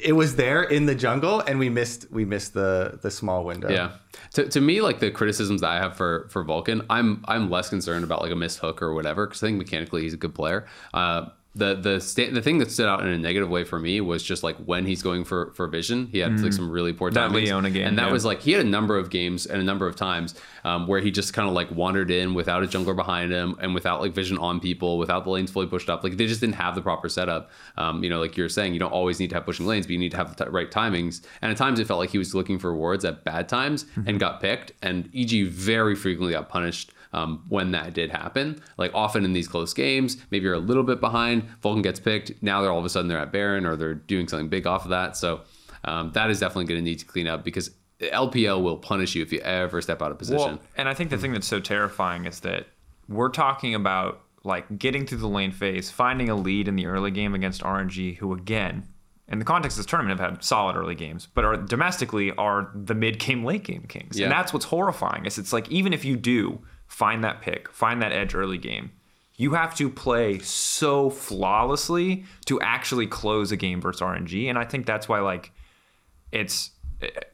it was there in the jungle, and we missed we missed the, the small window. Yeah. To to me, like the criticisms that I have for, for Vulcan, I'm I'm less concerned about like a missed hook or whatever, because I think mechanically he's a good player. Uh, the the sta- the thing that stood out in a negative way for me was just like when he's going for, for vision, he had mm. like some really poor timings. That Leona game, and that yeah. was like he had a number of games and a number of times um, where he just kind of like wandered in without a jungler behind him and without like vision on people, without the lanes fully pushed up. Like they just didn't have the proper setup. Um, you know, like you're saying, you don't always need to have pushing lanes, but you need to have the t- right timings. And at times it felt like he was looking for rewards at bad times mm-hmm. and got picked. And E G very frequently got punished. Um, when that did happen, like often in these close games, maybe you're a little bit behind, Vulcan gets picked, now they're all of a sudden they're at Baron or they're doing something big off of that. So um, that is definitely going to need to clean up, because L P L will punish you if you ever step out of position. Well, and I think the thing that's so terrifying is that we're talking about like getting through the lane phase, finding a lead in the early game against R N G, who again, in the context of this tournament, have had solid early games, but are domestically are the mid game, late game kings. Yeah. And that's what's horrifying is it's like, even if you do find that pick, find that edge early game, you have to play so flawlessly to actually close a game versus R N G. And I think that's why, like, it's...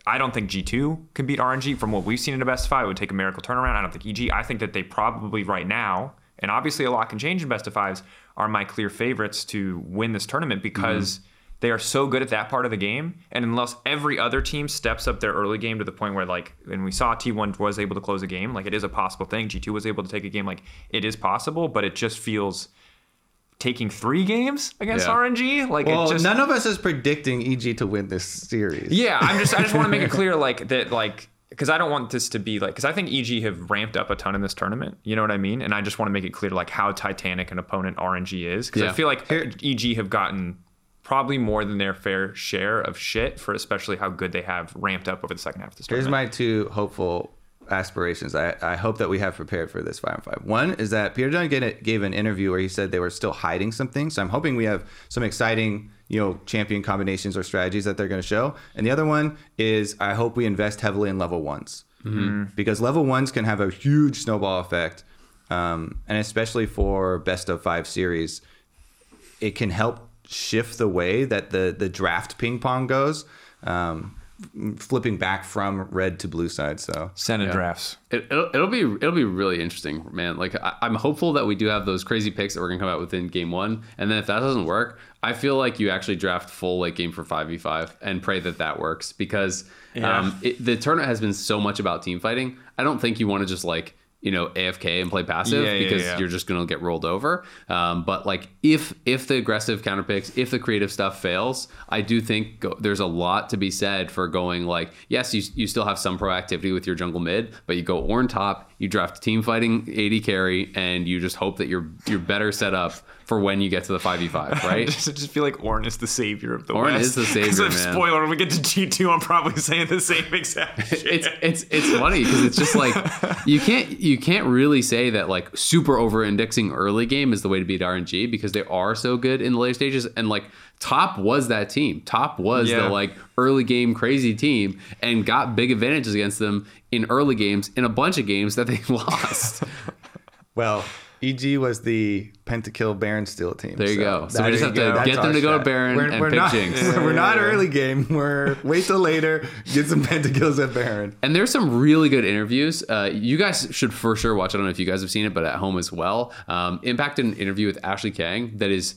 I don't think G two can beat R N G. From what we've seen in a best of five, it would take a miracle turnaround. I don't think E G... I think that they probably right now, and obviously a lot can change in best of fives, are my clear favorites to win this tournament because... Mm-hmm. They are so good at that part of the game. And unless every other team steps up their early game to the point where, like, and we saw T one was able to close a game, like, it is a possible thing. G two was able to take a game, like, it is possible, but it just feels taking three games against yeah. R N G. Like, well, it just, none of us is predicting E G to win this series. Yeah, I'm just, I just want to make it clear, like, that, like, because I don't want this to be like, because I think E G have ramped up a ton in this tournament. You know what I mean? And I just want to make it clear, like, how titanic an opponent R N G is. Because yeah. I feel like E G have gotten probably more than their fair share of shit for especially how good they have ramped up over the second half of this tournament. Here's my two hopeful aspirations. I, I hope that we have prepared for this five on five. One is that Peter Dunn gave an interview where he said they were still hiding something. So I'm hoping we have some exciting, you know, champion combinations or strategies that they're going to show. And the other one is I hope we invest heavily in level ones. Mm-hmm. Because level ones can have a huge snowball effect. Um, and especially for best of five series, it can help shift the way that the, the draft ping pong goes. Um, flipping back from red to blue side, so Senate yeah. drafts. It, it'll, it'll be it'll be really interesting, man. Like I, I'm hopeful that we do have those crazy picks that we're gonna come out within game one, and then if that doesn't work, I feel like you actually draft full late game for five v five and pray that that works because yeah. um, it, the tournament has been so much about team fighting. I don't think you want to just like, you know, A F K and play passive yeah, because yeah, yeah. you're just going to get rolled over. Um, but like if if the aggressive counter picks, if the creative stuff fails, I do think go, there's a lot to be said for going like, yes, you you still have some proactivity with your jungle mid, but you go Ornn top, you draft team fighting A D carry, and you just hope that you're you're better set up for when you get to the five v five, right? I just, I just feel like Ornn is the savior of the Ornn West. Ornn is the savior, man. Spoiler, when we get to G two, I'm probably saying the same exact shit. It's, it's, it's funny because it's just like, you can't you can't really say that like super over-indexing early game is the way to beat R N G because they are so good in the later stages. And like Top was that team. Top was yeah. the like early game crazy team and got big advantages against them in early games in a bunch of games that they lost. Well... E G was the Pentakill Baron Steel team. There you so go. So we just have to go. get That's them to go to Baron we're, and we're pick not, Jinx. We're, we're not early game. We're wait till later. Get some Pentakills at Baron. And there's some really good interviews. Uh, you guys should for sure watch. I don't know if you guys have seen it, but at home as well. Um, Impact did an interview with Ashley Kang that is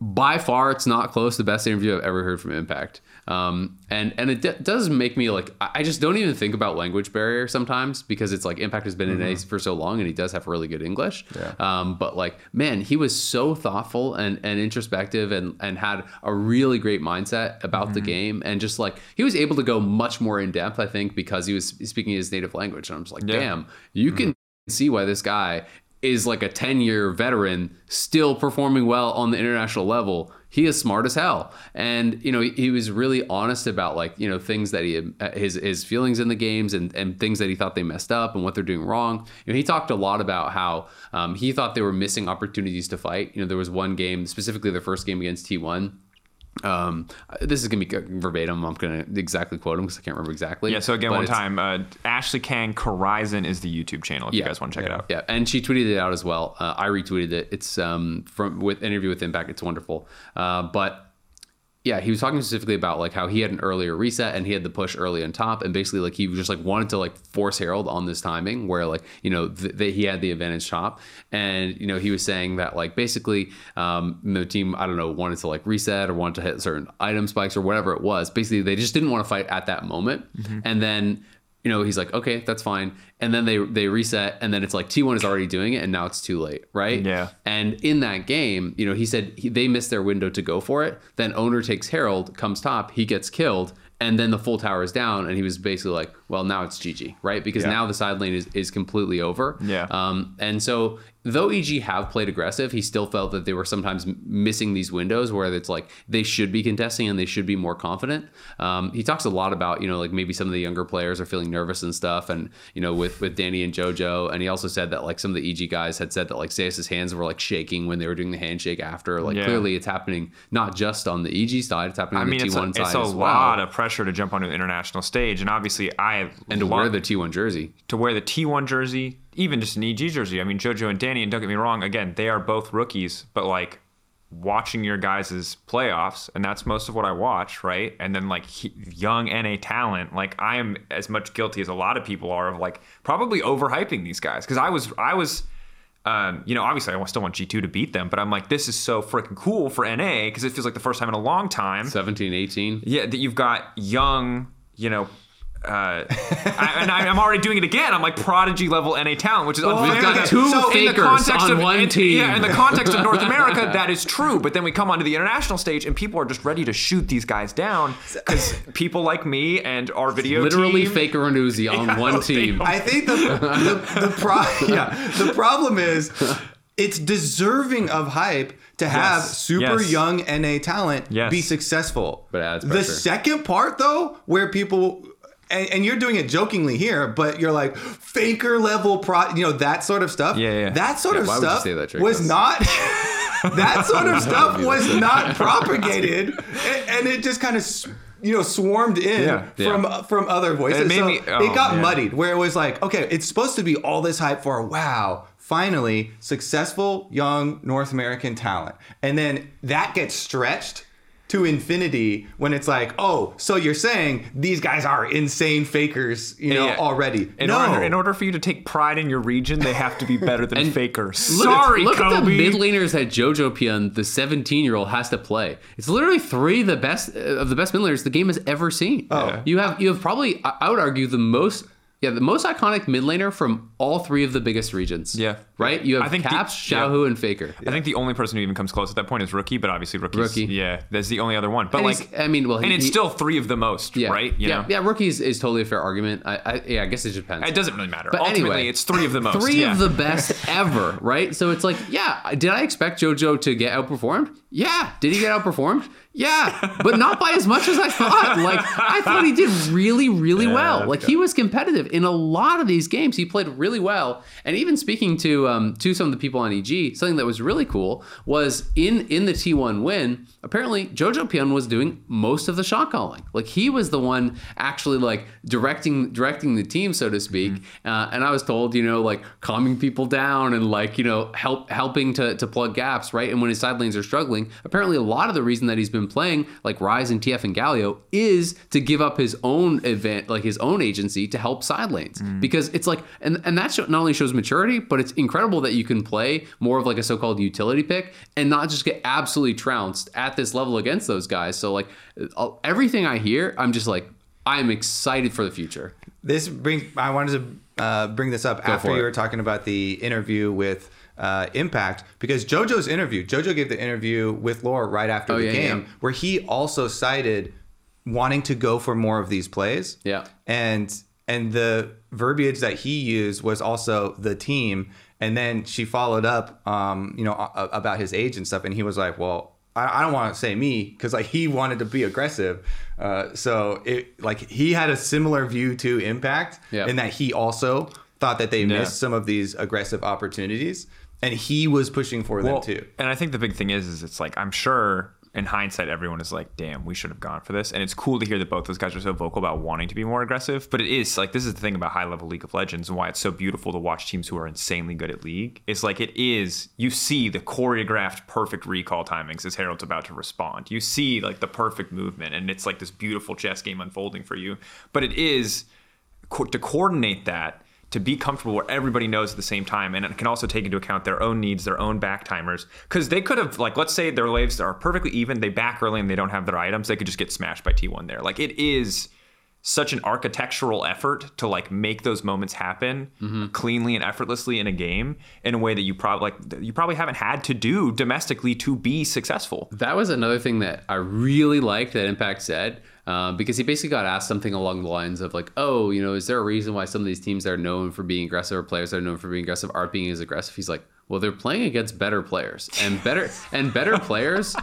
by far, it's not close to the best interview I've ever heard from Impact. Um, and, and it d- does make me like, I just don't even think about language barrier sometimes because it's like Impact has been mm-hmm. in N A for so long and he does have really good English. Yeah. Um, but like, man, he was so thoughtful and, and introspective and, and had a really great mindset about mm-hmm. the game. And just like, he was able to go much more in depth, I think, because he was speaking his native language. And I'm just like, yeah. damn, you mm-hmm. can see why this guy is like a ten year veteran still performing well on the international level. He is smart as hell. And, you know, he, he was really honest about like, you know, things that he had, his, his feelings in the games and, and things that he thought they messed up and what they're doing wrong. You know, he talked a lot about how um, he thought they were missing opportunities to fight. You know, there was one game, specifically the first game against T one. Um, this is gonna be verbatim. I'm gonna exactly quote him because I can't remember exactly. Yeah. So again, but one time, uh, Ashley Kang Horizon is the YouTube channel. If yeah, you guys want to check yeah, it out. Yeah. And she tweeted it out as well. Uh, I retweeted it. It's um from with interview with Impact. It's wonderful. Uh, but yeah, he was talking specifically about like how he had an earlier reset and he had the push early on top, and basically like he just like wanted to like force Herald on this timing where like, you know, th- that he had the advantage top, and you know he was saying that like basically um, the team, I don't know, wanted to like reset or wanted to hit certain item spikes or whatever it was. Basically, they just didn't want to fight at that moment, mm-hmm. and then, you know, he's like, okay, that's fine. And then they they reset, and then it's like T one is already doing it, and now it's too late, right? Yeah. And in that game, you know, he said he, they missed their window to go for it. Then Owner takes Herald, comes top, he gets killed, and then the full tower is down, and he was basically like, well, now it's G G, right? Because yeah. now the side lane is, is completely over. Yeah. Um, and so though E G have played aggressive, he still felt that they were sometimes missing these windows where it's like they should be contesting and they should be more confident. Um, he talks a lot about, you know, like maybe some of the younger players are feeling nervous and stuff. And, you know, with, with Danny and JoJo. And he also said that like some of the E G guys had said that like C S's hands were like shaking when they were doing the handshake after. Like yeah. clearly it's happening not just on the E G side, it's happening I on mean, the T one side as well. It's a, it's a lot well. of pressure to jump onto the international stage. And obviously I have... And to wear the T one jersey. To wear the T one jersey. Even just an E G jersey. I mean, JoJo and Danny, and don't get me wrong, again, they are both rookies, but like watching your guys' playoffs, and that's most of what I watch, right? And then like he, young N A talent, like I am as much guilty as a lot of people are of like probably overhyping these guys. Because I was, I was, um, you know, obviously I still want G two to beat them, but I'm like, this is so freaking cool for N A because it feels like the first time in a long time. seventeen, eighteen Yeah, that you've got young, you know, Uh, I, and I, I'm already doing it again. I'm like prodigy level N A talent, which is unbelievable. We've got two so Fakers on of, one in, team. Yeah, in the context of North America, that is true. But then we come onto the international stage, and people are just ready to shoot these guys down because people like me and our video literally team, Faker and Uzi on yeah, one team. I think the the, the, pro- yeah, the problem is it's deserving of hype to have yes. super yes. young N A talent yes. be successful. But it adds pressure. The second part, though, where people... And, and you're doing it jokingly here, but you're like Faker level pro, you know, that sort of stuff. Yeah, yeah. That sort yeah, of stuff that was not. That sort of stuff was not propagated, and, and it just kind of, you know, swarmed in yeah, from yeah. from other voices. It, made so me, oh, it got yeah. muddied, where it was like, okay, it's supposed to be all this hype for wow, finally successful young North American talent, and then that gets stretched to infinity when it's like, oh, so you're saying these guys are insane fakers, you know, yeah. already. In, no. order, in order for you to take pride in your region, they have to be better than fakers. Sorry, look Kobe. Look at the mid laners that JoJo Pion, the seventeen-year-old, has to play. It's literally three of the best, uh, of the best mid laners the game has ever seen. Oh. Yeah. You have you have probably, I would argue, the most... Yeah, the most iconic mid laner from all three of the biggest regions. Yeah. Right? You have I think Caps, the, Xiaohu, yeah. and Faker. I think the only person who even comes close at that point is Rookie, but obviously Rookie's, Rookie. Yeah, that's the only other one. But and like, I mean, well, he, and it's he, still three of the most, yeah, right? You yeah, know? yeah. Rookie is, is totally a fair argument. I, I, yeah, I guess it depends. It doesn't really matter. But ultimately, anyway, it's three of the most. Three yeah. of the best ever, right? So it's like, yeah, did I expect JoJo to get outperformed? Yeah. Did he get outperformed? Yeah, but not by as much as I thought. Like, I thought he did really, really yeah, well. Like, okay. he was competitive in a lot of these games. He played really well. And even speaking to um, to some of the people on E G, something that was really cool was in, in the T one win, apparently JoJo Pion was doing most of the shot calling. Like, he was the one actually, like, directing directing the team, so to speak. Mm-hmm. Uh, and I was told, you know, like, calming people down and, like, you know, help helping to, to plug gaps, right? And when his side lanes are struggling, apparently a lot of the reason that he's been playing like Ryze and T F and Galio is to give up his own event, like his own agency to help side lanes mm. because it's like, and, and that not only shows maturity, but it's incredible that you can play more of like a so-called utility pick and not just get absolutely trounced at this level against those guys. So like I'll, everything I hear, I'm just like, I'm excited for the future. This bring, I wanted to uh, bring this up Go after you were talking about the interview with Uh, Impact, because JoJo's interview, JoJo gave the interview with Laura right after oh, the yeah, game, yeah. where he also cited wanting to go for more of these plays. Yeah, and and the verbiage that he used was also the team. And then she followed up, um, you know, a- about his age and stuff, and he was like, "Well, I, I don't want to say me because like he wanted to be aggressive." Uh, so it like he had a similar view to Impact, yeah. in that he also thought that they yeah. missed some of these aggressive opportunities. And he was pushing for well, them too. And I think the big thing is, is it's like, I'm sure in hindsight, everyone is like, damn, we should have gone for this. And it's cool to hear that both those guys are so vocal about wanting to be more aggressive. But it is like, this is the thing about high level League of Legends and why it's so beautiful to watch teams who are insanely good at League. It's like, it is, you see the choreographed perfect recall timings as Herald's about to respond. You see like the perfect movement and it's like this beautiful chess game unfolding for you. But it is co- to coordinate that, to be comfortable where everybody knows at the same time, and it can also take into account their own needs, their own back timers. Because they could have, like, let's say their waves are perfectly even, they back early and they don't have their items, they could just get smashed by T one there. Like, it is such an architectural effort to, like, make those moments happen mm-hmm. cleanly and effortlessly in a game in a way that you probably, like, you probably haven't had to do domestically to be successful. That was another thing that I really liked that Impact said. Uh, because he basically got asked something along the lines of like, oh, you know, is there a reason why some of these teams that are known for being aggressive or players that are known for being aggressive aren't being as aggressive? He's like, well, they're playing against better players and better and better players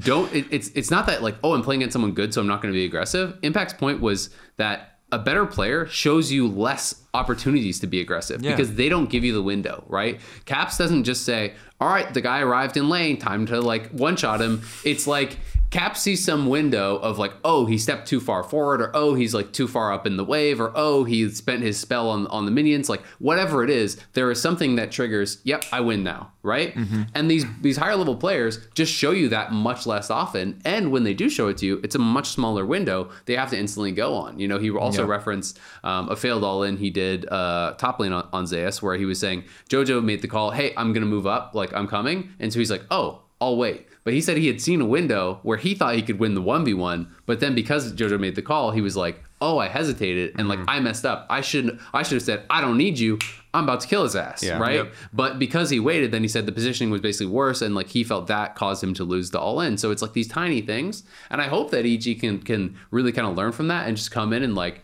don't. It, it's it's not that like, oh, I'm playing against someone good, so I'm not going to be aggressive. Impact's point was that a better player shows you less opportunities to be aggressive yeah. because they don't give you the window, right? Caps doesn't just say, all right, the guy arrived in lane, time to like one shot him. It's like Caps sees some window of like, oh, he stepped too far forward, or oh, he's like too far up in the wave, or oh, he spent his spell on, on the minions. Like whatever it is, there is something that triggers, yep, I win now, right? Mm-hmm. And these, these higher level players just show you that much less often. And when they do show it to you, it's a much smaller window they have to instantly go on. You know, he also yeah. referenced um, a failed all-in he did uh, top lane on, on Zayas, where he was saying, JoJo made the call, hey, I'm going to move up, like I'm coming. And so he's like, oh, I'll wait. But he said he had seen a window where he thought he could win the one v one, but then because JoJo made the call, he was like, oh, I hesitated and like mm-hmm. I messed up. I shouldn't I should have said, I don't need you. I'm about to kill his ass, yeah. right? Yep. But because he waited, then he said the positioning was basically worse, and like he felt that caused him to lose the all-in. So it's like these tiny things, and I hope that E G can can really kind of learn from that and just come in and like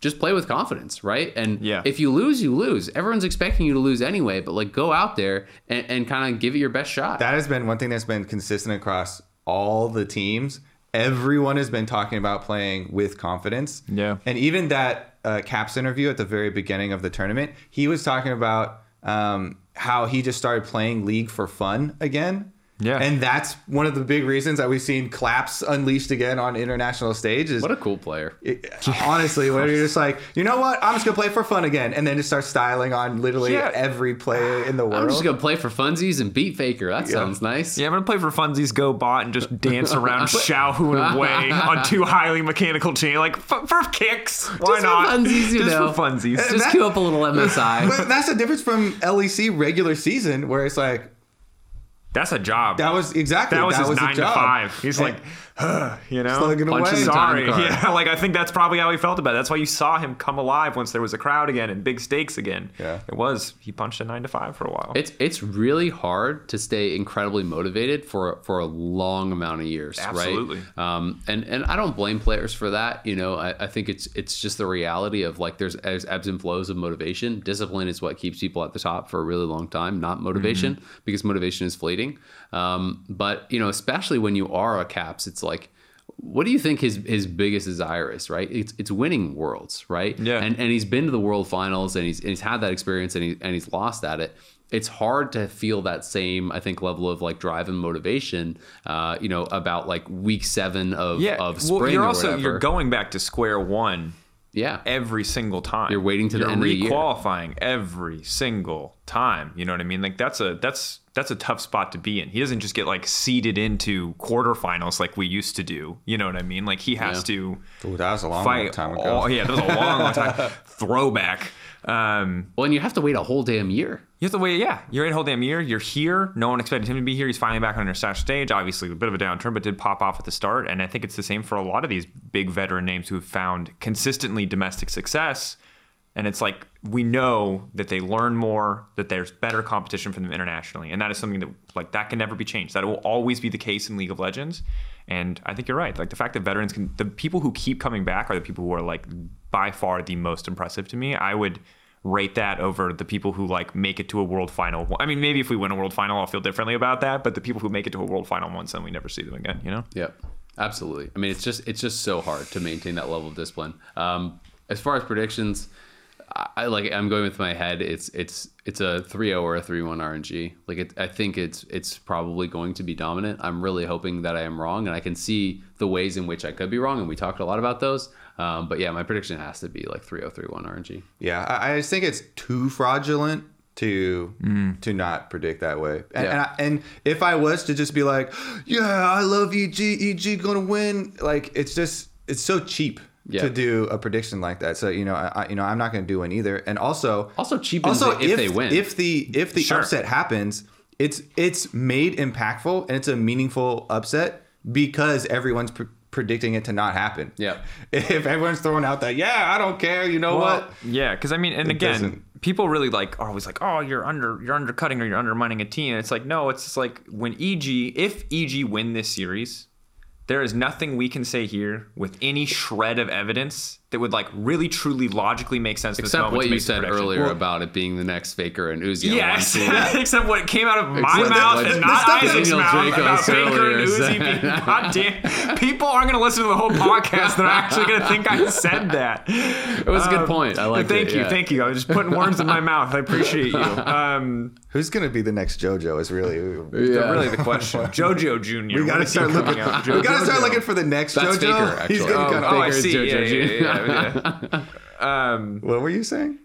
just play with confidence, right? And yeah. if you lose, you lose. Everyone's expecting you to lose anyway, but like go out there and, and kind of give it your best shot. That has been one thing that's been consistent across all the teams. Everyone has been talking about playing with confidence. Yeah. And even that uh, Caps interview at the very beginning of the tournament, he was talking about um, how he just started playing League for fun again. Yeah. And that's one of the big reasons that we've seen Claps unleashed again on international stages. What a cool player. It, honestly, where you're just like, you know what? I'm just going to play for fun again. And then just start styling on literally yeah. every player in the world. I'm just going to play for funsies and beat Faker. That yeah. sounds nice. Yeah, I'm going to play for funsies, go bot, and just dance around Xiaohu away on two highly mechanical chains. Like, for, for kicks. Why just not? For funsies, you just know. For funsies. Just that, queue up a little M S I. But that's the difference from L E C regular season where it's like, that's a job. That was exactly that was that his was nine to five. He's and, like, huh, you know, slugging away. Sorry, yeah. Like I think that's probably how he felt about it. That's why you saw him come alive once there was a crowd again and big stakes again. Yeah, it was. He punched a nine to five for a while. It's it's really hard to stay incredibly motivated for for a long amount of years. Absolutely. Right? Um, and and I don't blame players for that. You know, I, I think it's it's just the reality of like there's, there's ebbs and flows of motivation. Discipline is what keeps people at the top for a really long time, not motivation, mm-hmm. because motivation is fleeting. Um, but, you know, especially when you are a Caps, it's like, what do you think his his biggest desire is, right? It's it's winning Worlds, right? Yeah. And and he's been to the World Finals and he's and he's had that experience and, he, and he's lost at it. It's hard to feel that same, I think, level of like drive and motivation, uh, you know, about like week seven of, yeah. of spring well, you're or also, whatever. You're going back to square one. Yeah. Every single time. You're waiting to the end of the year. You're requalifying every single time. You know what I mean? Like that's a that's that's a tough spot to be in. He doesn't just get like seeded into quarterfinals like we used to do. You know what I mean? Like he has yeah. to Ooh, that was a long, long time ago. All, yeah, that was a long, long time. Throwback. Um, well, and you have to wait a whole damn year. You have to wait, yeah. You're in a whole damn year. You're here. No one expected him to be here. He's finally back on your international stage. Obviously, a bit of a downturn, but did pop off at the start. And I think it's the same for a lot of these big veteran names who have found consistently domestic success. And it's like, we know that they learn more, that there's better competition for them internationally. And that is something that, like, that can never be changed. That will always be the case in League of Legends. And I think you're right. Like, the fact that veterans can... The people who keep coming back are the people who are, like, by far the most impressive to me. I would... rate that over the people who like make it to a world final. I mean, maybe if we win a world final, I'll feel differently about that. But the people who make it to a world final once and we never see them again, you know? Yeah, absolutely. I mean, it's just it's just so hard to maintain that level of discipline. Um, as far as predictions, I like I'm going with my head. It's it's it's a three oh or a three one R N G. Like it, I think it's it's probably going to be dominant. I'm really hoping that I am wrong, and I can see the ways in which I could be wrong. And we talked a lot about those. Um, but yeah, my prediction has to be like three oh three one R N G. Yeah, I, I just think it's too fraudulent to mm. to not predict that way. And yeah. and, I, and if I was to just be like, yeah, I love E G, E G gonna win. Like it's just it's so cheap yeah. to do a prediction like that. So you know, I, you know, I'm not gonna do one either. And also, also cheap. Also, if, if they win, if the if the sure. upset happens, it's it's made impactful and it's a meaningful upset because everyone's. Pre- predicting it to not happen. Yeah. If everyone's throwing out that, yeah, I don't care, you know well, what? Yeah, because I mean, and it again, doesn't. People really like are always like, oh, you're under, you're undercutting or you're undermining a team. And it's like, no, it's just like when E G, if E G win this series, there is nothing we can say here with any shred of evidence that would like really, truly, logically make sense. In except this what you said earlier well, about it being the next Faker and Uzi. Yes, except what came out of my except mouth and not Isaac's Daniel mouth Jankos about Faker and Uzi being goddamn. People aren't going to listen to the whole podcast. They're actually going to think I said that. It was um, a good point. I like it. Thank you, yeah. thank you. I was just putting words in my mouth. I appreciate you. Um, Who's going to be the next JoJo is really yeah. really the question. JoJo Junior We got to start looking out. We got to start looking for the next That's JoJo. Faker, actually. He's going to oh, go. Oh, I see. JoJo yeah, yeah, yeah, yeah. Um, what were you saying?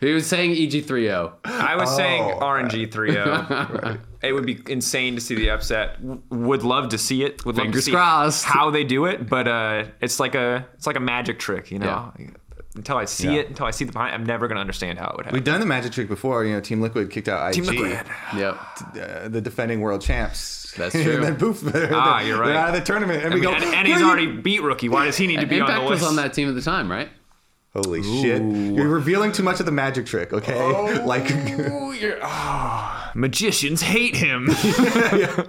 He was saying E G three oh. I was oh, saying R N G three oh. Right. It would be insane to see the upset. Would love to see it. Would love Fingers to see crossed. How they do it, but uh, it's like a it's like a magic trick, you know. Yeah. Until I see yeah. it, until I see the behind, I'm never going to understand how it would happen. We've done the magic trick before. You know, Team Liquid kicked out I G. Team Liquid. Yep. Uh, the defending world champs. That's true. And then poof, they're, ah, they're, you're right. They're out of the tournament. And I we mean, go, and, and he's already beat Rookie. Why does he need to be Impact on the list? Impact was on that team at the time, right? Holy Ooh. Shit. You're revealing too much of the magic trick, okay? Oh, like, you're, oh, magicians hate him. yeah.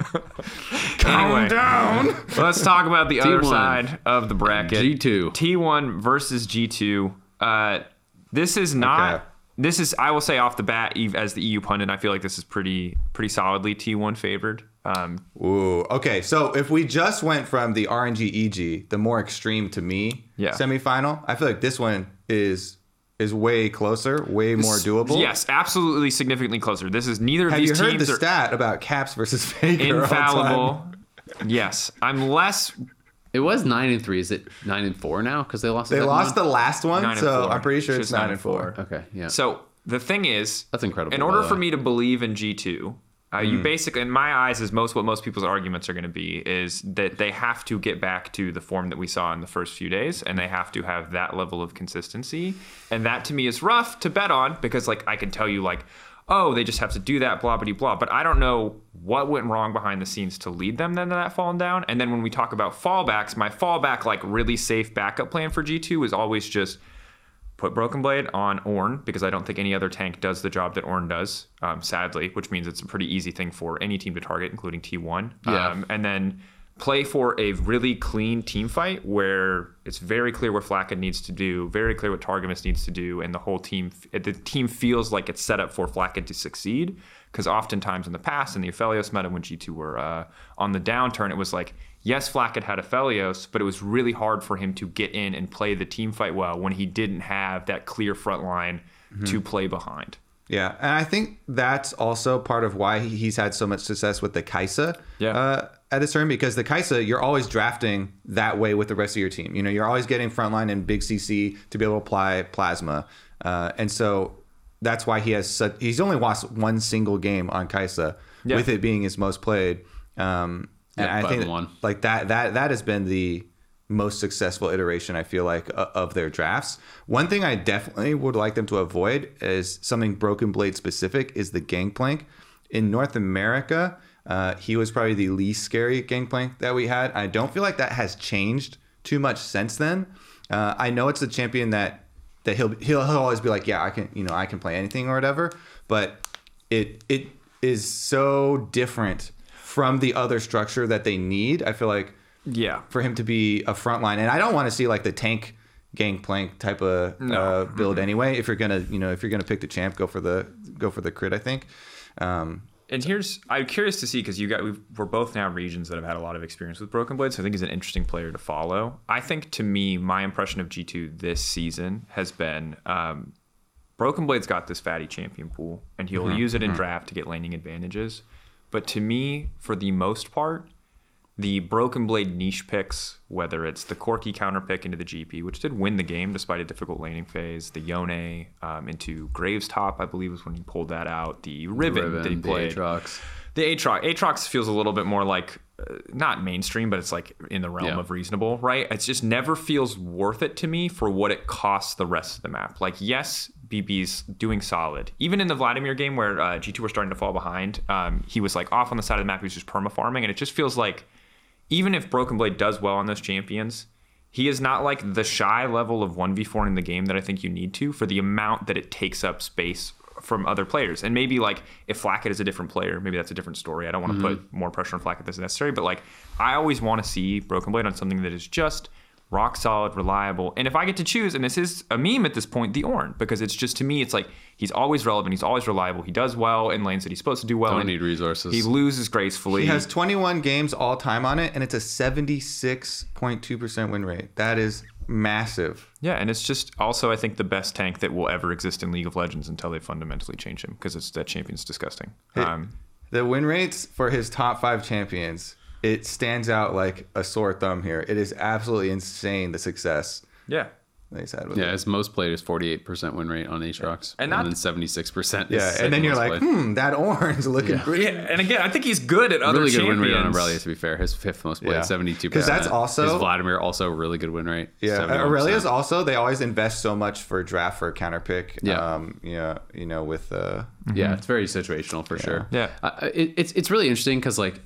Anyway, down. Let's talk about the T one. Other side of the bracket. G two. T one versus G two. Uh, this is not... Okay. This is, I will say off the bat, as the E U pundit, I feel like this is pretty pretty solidly T one favored. Um, Ooh, okay. So if we just went from the R N G E G, the more extreme to me yeah. semifinal, I feel like this one is is way closer, way more doable. Yes, absolutely significantly closer. This is neither of Have these teams. Have you heard the stat about Caps versus Faker? Infallible. Yes. I'm less... It was nine and three. Is it nine and four now? Because they lost. They lost one? the last one, nine so I'm pretty sure it's, it's nine, nine and four. four. Okay, yeah. So the thing is, that's incredible. In order for me to believe in G two, uh, mm. you basically, in my eyes, is most what most people's arguments are going to be is that they have to get back to the form that we saw in the first few days, and they have to have that level of consistency. And that to me is rough to bet on because, like, I can tell you, like, oh, they just have to do that, blah, blah, blah. But I don't know what went wrong behind the scenes to lead them then to that falling down. And then when we talk about fallbacks, my fallback, like, really safe backup plan for G two is always just put Broken Blade on Ornn, because I don't think any other tank does the job that Ornn does, um, sadly, which means it's a pretty easy thing for any team to target, including T one. Yeah. Um, and then play for a really clean team fight where it's very clear what Flakked needs to do, very clear what Targamas needs to do, and the whole team, the team feels like it's set up for Flakked to succeed. Because oftentimes in the past, in the Aphelios meta, when G two were uh, on the downturn, it was like, yes, Flakked had Aphelios, but it was really hard for him to get in and play the team fight well when he didn't have that clear front line mm-hmm. to play behind. Yeah, and I think that's also part of why he's had so much success with the Kai'Sa. Yeah. Uh, at this turn, because the Kai'Sa, you're always drafting that way with the rest of your team. You know, you're always getting frontline and big C C to be able to apply plasma. Uh, and so that's why he has such, he's only lost one single game on Kai'Sa yeah. with it being his most played. Um, and yeah, I think that, like that, that, that has been the most successful iteration, I feel like, uh, of their drafts. One thing I definitely would like them to avoid is something Broken Blade specific is the Gangplank. In North America, Uh, he was probably the least scary Gangplank that we had. I don't feel like that has changed too much since then. Uh, I know it's a champion that that he'll, he'll he'll always be like, yeah, I can you know I can play anything or whatever. But it it is so different from the other structure that they need. I feel like yeah, for him to be a frontline, and I don't want to see like the tank Gangplank type of no. uh, build mm-hmm. anyway. If you're gonna you know if you're gonna pick the champ, go for the go for the crit. I think. Um, And here's, I'm curious to see, because you got, we've, we're both now regions that have had a lot of experience with Broken Blade, so I think he's an interesting player to follow. I think, to me, my impression of G two this season has been um, Broken Blade's got this fatty champion pool, and he'll mm-hmm. use it in mm-hmm. draft to get laning advantages. But to me, for the most part, the Broken Blade niche picks, whether it's the Corki counter pick into the G P, which did win the game despite a difficult laning phase, the Yone um, into Graves Top, I believe was when he pulled that out, the Riven, the Riven that he played. The Aatrox. The Aatrox. Aatrox feels a little bit more like, uh, not mainstream, but it's like in the realm yeah. of reasonable, right? It just never feels worth it to me for what it costs the rest of the map. Like, yes, B B's doing solid. Even in the Vladimir game where uh, G two were starting to fall behind, um, he was like off on the side of the map, he was just perma-farming, and it just feels like, even if Broken Blade does well on those champions, he is not like the shy level of one v four in the game that I think you need to for the amount that it takes up space from other players. And maybe like if Flakked is a different player, maybe that's a different story. I don't want to mm-hmm. put more pressure on Flakked that's necessary, but like I always want to see Broken Blade on something that is just rock solid, reliable. And if I get to choose, and this is a meme at this point, the Ornn, because it's just, to me, it's like he's always relevant, he's always reliable, he does well in lanes that he's supposed to do well. Don't need resources. He loses gracefully. He has twenty-one games all time on it, and it's a seventy-six point two percent win rate. That is massive. Yeah, and it's just also, I think, the best tank that will ever exist in League of Legends until they fundamentally change him, because it's that champion's disgusting. It, um, the win rates for his top five champions, it stands out like a sore thumb here. It is absolutely insane, the success. Yeah. That he's had with yeah, his most played is forty-eight percent win rate on Aatrox. And, and then seventy-six percent. Yeah, and then you're like, played. hmm, that Ornn's looking yeah. great. Yeah. And again, I think he's good at other really champions. Really good win rate on Aurelia, to be fair. His fifth most played, yeah. seventy-two percent. Because that's also... His Vladimir, also really good win rate. Yeah, uh, Aurelia's also, they always invest so much for draft, for counter pick. Yeah. Um, you know, you know, with... Uh, mm-hmm. Yeah, it's very situational for yeah. sure. Yeah. Uh, it, it's, it's really interesting because, like,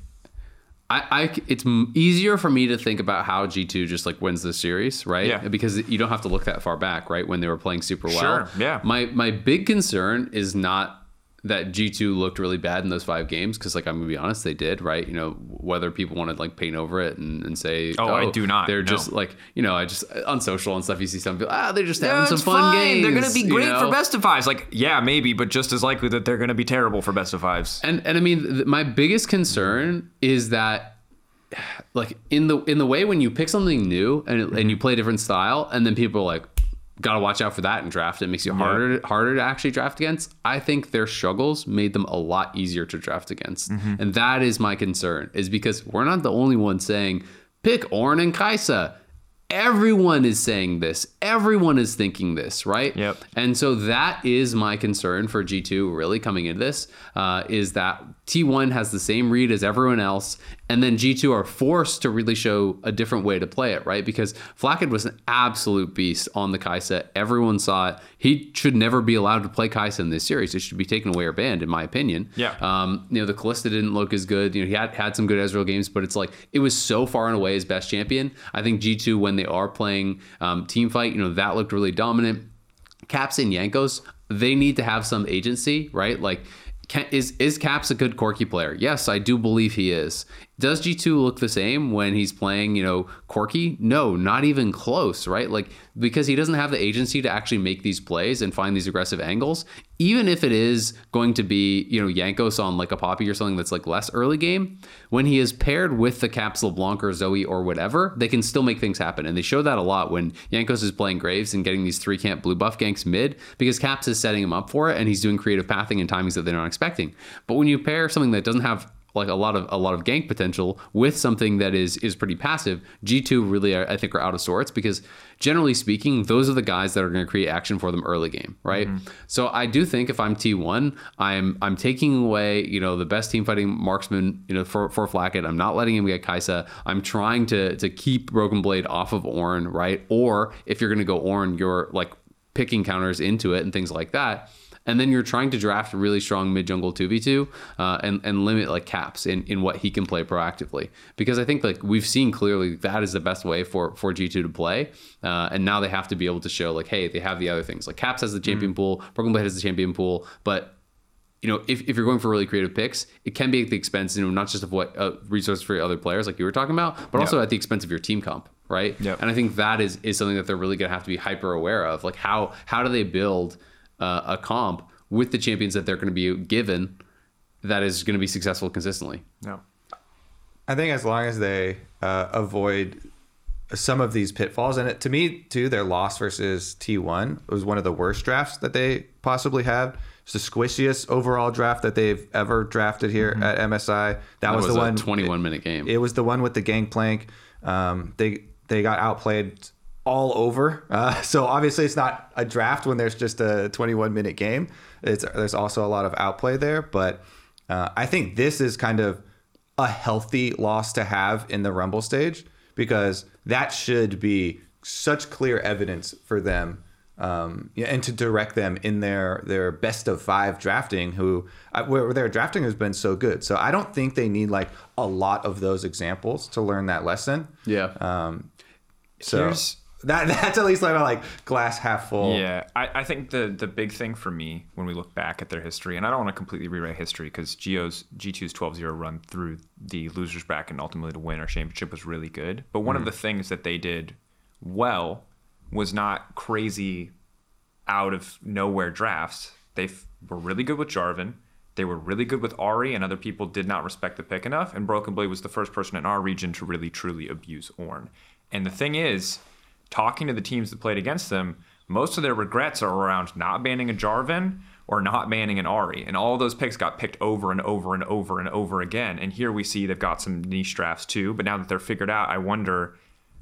I, I, it's easier for me to think about how G two just like wins the series, right? Yeah. Because you don't have to look that far back, right? When they were playing super well. Sure, yeah. My, my big concern is not that G two looked really bad in those five games, because, like, I'm gonna be honest, they did, right? You know, whether people want to, like, paint over it and, and say, oh, oh, I do not. They're no. just like, you know, I just on social and stuff, you see some people, ah, they're just having no, some fun fine. games. They're gonna be great you know? for best of fives. Like, yeah, maybe, but just as likely that they're gonna be terrible for best of fives. And and I mean, th- my biggest concern is that, like, in the in the way when you pick something new and mm-hmm. and you play a different style, and then people are like, gotta watch out for that and draft. It makes you harder yeah. harder to actually draft against. I think their struggles made them a lot easier to draft against. Mm-hmm. And that is my concern, is because we're not the only one saying, pick Ornn and Kai'Sa. Everyone is saying this. Everyone is thinking this, right? Yep. And so that is my concern for G two really coming into this, uh, is that T one has the same read as everyone else, and then G two are forced to really show a different way to play it, right? Because Flakked was an absolute beast on the Kai'Sa. Everyone saw it. He should never be allowed to play Kai'Sa in this series. It should be taken away or banned, in my opinion. Yeah. Um, you know, the Kalista didn't look as good. You know, he had, had some good Ezreal games, but it's like, it was so far and away his best champion. I think G two, when they are playing um, team fight, you know, that looked really dominant. Caps and Jankos, they need to have some agency, right? Like, Can, is is Caps a good Corki player? Yes, I do believe he is. Does G two look the same when he's playing, you know, Corki? No, not even close, right? Like, because he doesn't have the agency to actually make these plays and find these aggressive angles, even if it is going to be, you know, Jankos on like a Poppy or something that's like less early game. When he is paired with the Caps, LeBlanc or Zoe or whatever, they can still make things happen. And they show that a lot when Jankos is playing Graves and getting these three camp blue buff ganks mid, because Caps is setting him up for it and he's doing creative pathing and timings that they're not expecting. But when you pair something that doesn't have like a lot of a lot of gank potential with something that is is pretty passive, G two really are, I think, are out of sorts, because generally speaking, those are the guys that are going to create action for them early game, right? Mm-hmm. So I do think if I'm T one, I'm I'm taking away, you know, the best team fighting marksman, you know, for, for Flakked. I'm not letting him get Kai'Sa. I'm trying to to keep Broken Blade off of Ornn, right? Or if you're going to go Ornn, you're like picking counters into it and things like that. And then you're trying to draft really strong mid-jungle two v two uh, and, and limit like Caps in, in what he can play proactively. Because I think like we've seen clearly that is the best way for, for G two to play. Uh, and now they have to be able to show like, hey, they have the other things. Like Caps has the champion mm-hmm. pool, Broken Blade has the champion pool. But you know, if, if you're going for really creative picks, it can be at the expense, you know, not just of what uh, resources for other players like you were talking about, but yep. also at the expense of your team comp, right? Yep. And I think that is, is something that they're really going to have to be hyper aware of. Like how how do they build Uh, a comp with the champions that they're going to be given that is going to be successful consistently? No, I think as long as they uh, avoid some of these pitfalls, and it, to me too, their loss versus T one was one of the worst drafts that they possibly had. It's the squishiest overall draft that they've ever drafted here mm-hmm. at M S I. That, that was, was the a one twenty-one minute game. It, it was the one with the gangplank. Um, they they got outplayed all over. Uh, so obviously it's not a draft when there's just a twenty-one minute game. It's, there's also a lot of outplay there, but uh, I think this is kind of a healthy loss to have in the Rumble stage, because that should be such clear evidence for them um, and to direct them in their, their best of five drafting, who where their drafting has been so good. So I don't think they need like a lot of those examples to learn that lesson. Yeah. Um, so Here's- That that's at least like a like glass half full. Yeah, I, I think the the big thing for me when we look back at their history, and I don't want to completely rewrite history, because G O's G two's twelve zero run through the losers bracket and ultimately to win our championship was really good. But one mm. of the things that they did well was not crazy out of nowhere drafts. They f- were really good with Jarvan. They were really good with Ahri, and other people did not respect the pick enough. And Broken Blade was the first person in our region to really truly abuse Ornn. And the thing is, talking to the teams that played against them, most of their regrets are around not banning a Jarvan or not banning an Ahri. And all those picks got picked over and over and over and over again. And here we see they've got some niche drafts too. But now that they're figured out, I wonder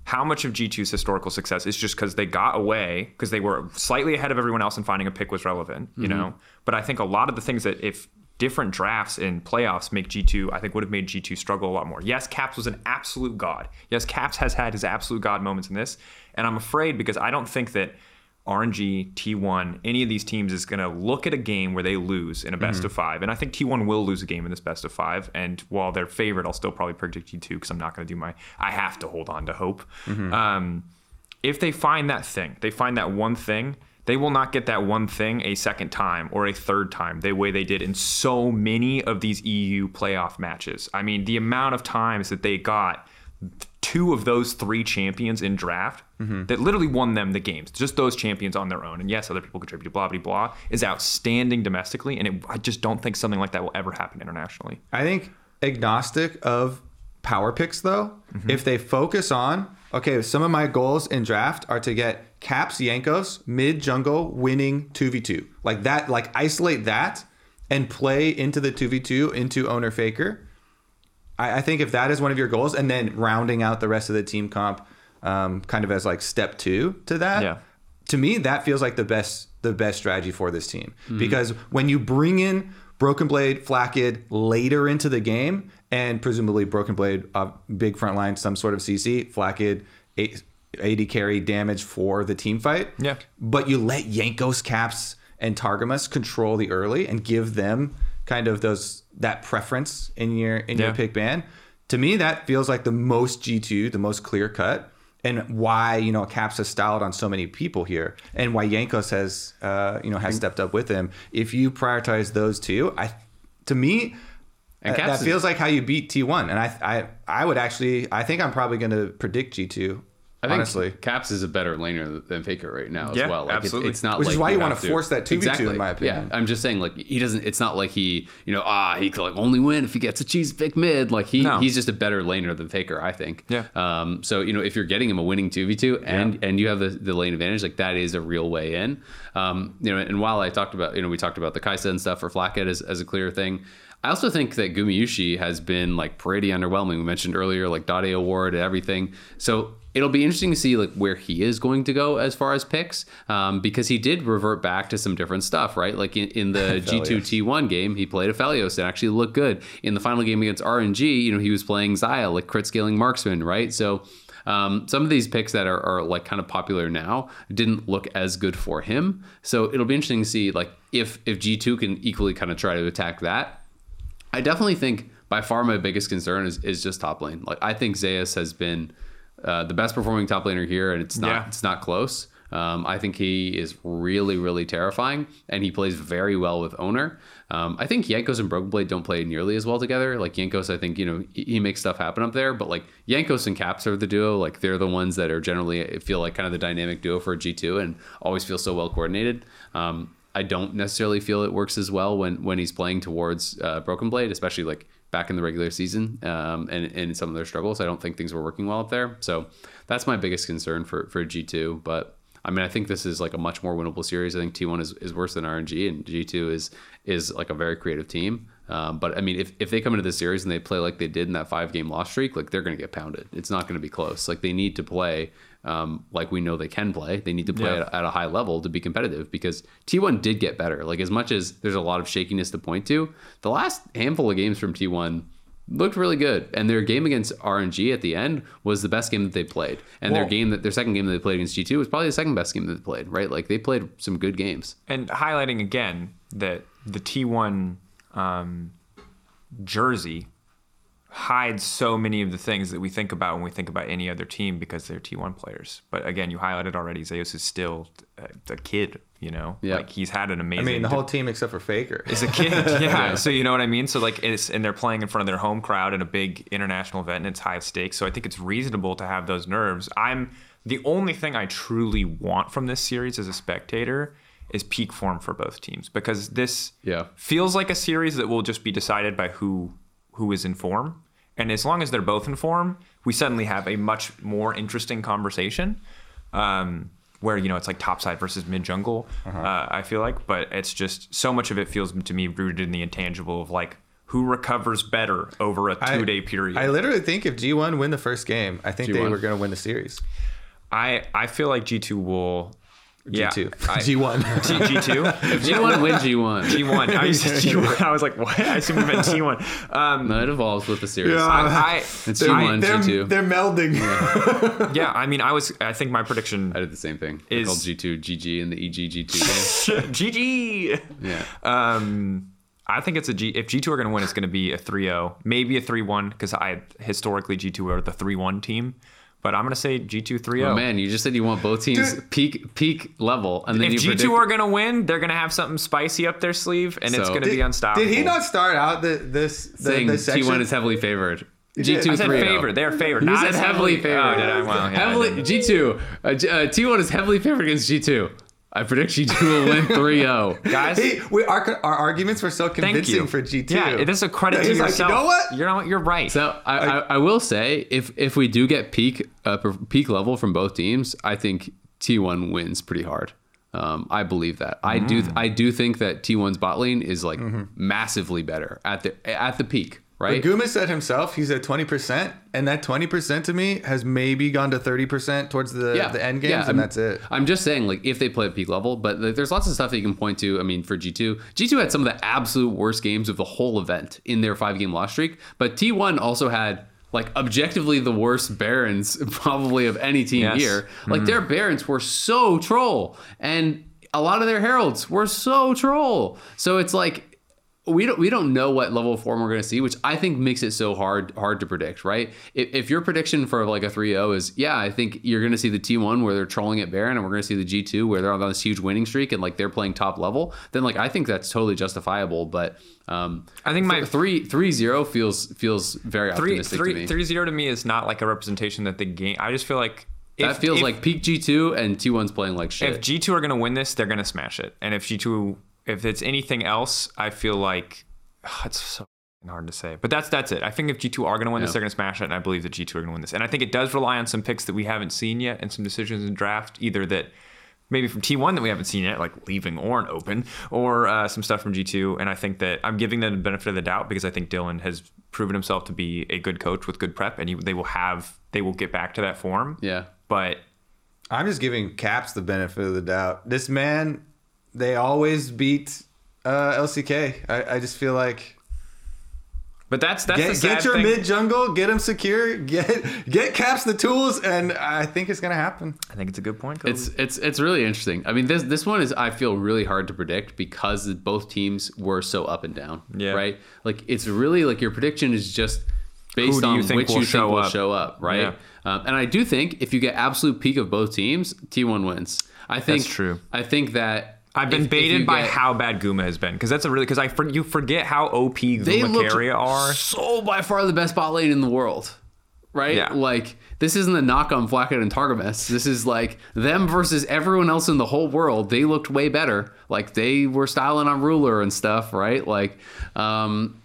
how much of G two's historical success is just because they got away, because they were slightly ahead of everyone else and finding a pick was relevant, you mm-hmm. know? But I think a lot of the things that if different drafts and playoffs make G two, I think would have made G two struggle a lot more. Yes, Caps was an absolute god. Yes, Caps has had his absolute god moments in this. And I'm afraid, because I don't think that R N G, T one, any of these teams is going to look at a game where they lose in a best mm-hmm. of five. And I think T one will lose a game in this best of five. And while they're favored, I'll still probably predict G two, because I'm not going to do my, I have to hold on to hope. Mm-hmm. Um, if they find that thing, they find that one thing, They will not get that one thing a second time or a third time the way they did in so many of these E U playoff matches. I mean, the amount of times that they got two of those three champions in draft mm-hmm. that literally won them the games, just those champions on their own. And yes, other people contributed, blah, blah, blah, is outstanding domestically. And it, I just don't think something like that will ever happen internationally. I think agnostic of power picks, though, mm-hmm. if they focus on, okay, some of my goals in draft are to get Caps, Jankos, mid jungle, winning two v two. Like that, like isolate that and play into the two v two, into owner Faker. I, I think if that is one of your goals, and then rounding out the rest of the team comp um, kind of as like step two to that, yeah. to me, that feels like the best the best strategy for this team. Mm-hmm. Because when you bring in Broken Blade, Flakked later into the game, and presumably Broken Blade, uh, big front line, some sort of C C, Flakked, eight, A D carry damage for the team fight. Yeah. But you let Jankos, Caps, and Targamas control the early and give them kind of those that preference in your in yeah. your pick ban. To me, that feels like the most G two, the most clear cut, and why, you know, Caps has styled on so many people here, and why Jankos has uh, you know has stepped up with him. If you prioritize those two, I to me. And that is- feels like how you beat T one. And I I I would actually I think I'm probably gonna predict G two. I think honestly. Caps is a better laner than Faker right now as yeah, well. Like absolutely. It's, it's not Which like is why you, you want to force that two v two exactly. in my opinion. Yeah, I'm just saying, like, he doesn't, it's not like he, you know, ah, he could like only win if he gets a cheese pick mid. Like he, no. he's just a better laner than Faker, I think. Yeah. Um, so, you know, if you're getting him a winning two v two and, yeah. and you have the, the lane advantage, like that is a real way in. Um, you know, and while I talked about, you know, we talked about the Kai'Sa and stuff for Flakked as, as a clear thing. I also think that Gumayushi has been like pretty underwhelming. We mentioned earlier, like Dade award and everything. So, it'll be interesting to see like where he is going to go as far as picks, um, because he did revert back to some different stuff, right? Like in, in the G two T one game, he played Aphelios and actually looked good. In the final game against R N G, you know, he was playing Xayah, like crit scaling marksman, right? So um, some of these picks that are, are like kind of popular now didn't look as good for him. So it'll be interesting to see like if if G two can equally kind of try to attack that. I definitely think by far my biggest concern is is just top lane. Like I think Xayah has been Uh, the best performing top laner here, and it's not yeah. it's not close. Um, I think he is really, really terrifying, and he plays very well with Owner. Um, I think Jankos and Broken Blade don't play nearly as well together. Like Jankos, I think, you know, he, he makes stuff happen up there, but like Jankos and Caps are the duo. Like they're the ones that are generally feel like kind of the dynamic duo for a G two and always feel so well coordinated. Um, I don't necessarily feel it works as well when, when he's playing towards uh, Broken Blade, especially like back in the regular season, um, and, and some of their struggles. I don't think things were working well up there. So that's my biggest concern for, for G two. But I mean, I think this is like a much more winnable series. I think T one is, is worse than R N G, and G two is is like a very creative team. Um, but I mean, if, if they come into the series and they play like they did in that five game loss streak, like they're going to get pounded. It's not going to be close. Like they need to play um, like we know they can play. They need to play yeah. at, at a high level to be competitive, because T one did get better. Like as much as there's a lot of shakiness to point to, the last handful of games from T one looked really good, and their game against R N G at the end was the best game that they played, and well, their game that their second game that they played against G two was probably the second best game that they played, right? Like they played some good games. And highlighting again that the T one um, jersey hides so many of the things that we think about when we think about any other team because they're T one players. But again, you highlighted already, Xayah is still a, a kid. You know, yeah. like he's had an amazing. I mean, the whole team except for Faker is a kid. Yeah. yeah. So you know what I mean. So like, it's and they're playing in front of their home crowd in a big international event, and it's high stakes. So I think it's reasonable to have those nerves. I'm the only thing I truly want from this series as a spectator is peak form for both teams, because this yeah. feels like a series that will just be decided by who who is in form. And as long as they're both in form, we suddenly have a much more interesting conversation. Um, where, you know, it's like topside versus mid-jungle, uh-huh. uh, I feel like. But it's just so much of it feels to me rooted in the intangible of, like, who recovers better over a two-day I, period. I literally think if G one win the first game, I think G one. They were going to win the series. I, I feel like G two will... G two. Yeah, I, G one. G, G two? If G one win G one. G one. I used to G one. I was like, what? I assume we meant T one. Um, no, it evolves with the series. Yeah, I, I, it's G one, they're, G two. They're melding. Yeah. yeah, I mean, I was. I think my prediction... I did the same thing. Is, I called G two G G and the E G G two game. G G! Yeah. Um, I think it's a G... If G two are going to win, it's going to be a three oh. Maybe a three one, because I historically G two are the three one team. But I'm going to say G two three oh. Oh, man, you just said you want both teams Dude. peak peak level. And then if you G two predict- are going to win, they're going to have something spicy up their sleeve, and so, it's going to be unstoppable. Did he not start out the, this, the, saying this section? T one is heavily favored. G two I said favored. They're favored. Not said heavily, heavily favored. Oh, did I? Well, yeah, heavily, I G two. Uh, G, uh, T one is heavily favored against G two. I predict G two will win three oh. Guys, hey, we, our, our arguments were so convincing for G two. Yeah, this is a credit to yourself. Like, you know what? You're, not, you're right. So I, I, I will say, if if we do get peak uh, peak level from both teams, I think T one wins pretty hard. Um, I believe that. I mm. do I do think that T one's bot lane is like mm-hmm. massively better at the at the peak. Right? Guma said himself, he's at twenty percent, and that twenty percent to me has maybe gone to thirty percent towards the, yeah. the end games, yeah, and I'm, that's it. I'm just saying, like, if they play at peak level, but like, there's lots of stuff that you can point to. I mean, for G two, G two had some of the absolute worst games of the whole event in their five-game loss streak, but T one also had, like, objectively the worst Barons probably of any team yes. here. Like, mm. their Barons were so troll, and a lot of their Heralds were so troll. So it's like... We don't we don't know what level of form we're going to see, which I think makes it so hard hard to predict, right? If, if your prediction for like a three oh is, yeah, I think you're going to see the T one where they're trolling at Baron, and we're going to see the G two where they're on this huge winning streak and like they're playing top level, then like I think that's totally justifiable. But um, I think my three three zero feels feels very three, optimistic three, to me. Three zero to me is not like a representation that the game. I just feel like. That if, feels if, like peak G two and T one's playing like shit. If G two are going to win this, they're going to smash it, and if G two. If it's anything else, I feel like oh, it's so hard to say. But that's that's it. I think if G two are going to win yeah. this, they're going to smash it, and I believe that G two are going to win this. And I think it does rely on some picks that we haven't seen yet and some decisions in draft, either that maybe from T one that we haven't seen yet, like leaving Ornn open, or uh, some stuff from G two. And I think that I'm giving them the benefit of the doubt because I think Dylan has proven himself to be a good coach with good prep, and he, they will have they will get back to that form. Yeah. But I'm just giving Caps the benefit of the doubt. This man... They always beat uh, L C K. I, I just feel like, but that's that's get, the sad get your mid jungle, get them secure, get get Caps the tools, and I think it's gonna happen. I think it's a good point, Kobe. It's it's it's really interesting. I mean, this this one is I feel really hard to predict because both teams were so up and down. Yeah. Right. Like it's really like your prediction is just based on which you think will show up. Right. Yeah. Um, and I do think if you get absolute peak of both teams, T one wins. I think that's true. I think that. I've been if, baited if by get, how bad Guma has been because that's a really because I for, you forget how O P Guma Carry are. So by far the best bot lane in the world, right? Yeah. Like this isn't a knock on Flakked and Targamas. This is like them versus everyone else in the whole world. They looked way better. Like they were styling on Ruler and stuff, right? Like, um,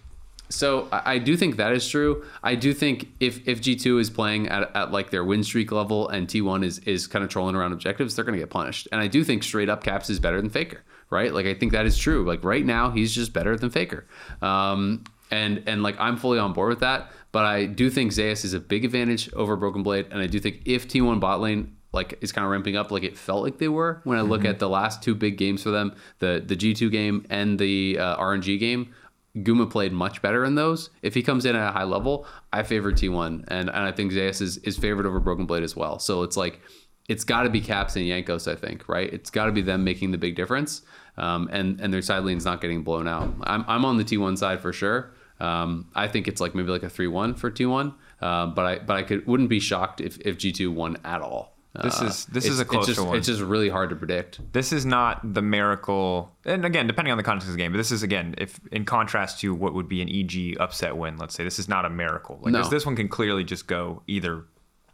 so I, I do think that is true. I do think if if G two is playing at, at like their win streak level and T one is is kind of trolling around objectives, they're gonna get punished. And I do think straight up Caps is better than Faker, right? Like I think that is true. Like right now he's just better than Faker, um, and and like I'm fully on board with that. But I do think Zayas is a big advantage over Broken Blade, and I do think if T one bot lane like is kind of ramping up, like it felt like they were when I look mm-hmm. at the last two big games for them, the the G two game and the uh, R N G game. Guma played much better in those. If he comes in at a high level, I favor T one, and, and I think Zayas is, is favored over Broken Blade as well. So it's like, it's got to be Caps and Jankos, I think, right? It's got to be them making the big difference, um, and, and their side lane's not getting blown out. I'm I'm on the T one side for sure. Um, I think it's like maybe like a three one for T one, uh, but I but I could wouldn't be shocked if, if G two won at all. This is this uh, is a closer it's just, one. It's just really hard to predict. This is not the miracle, and again, depending on the context of the game. But this is again, if in contrast to what would be an E G upset win, let's say this is not a miracle. Like no. this, this one can clearly just go either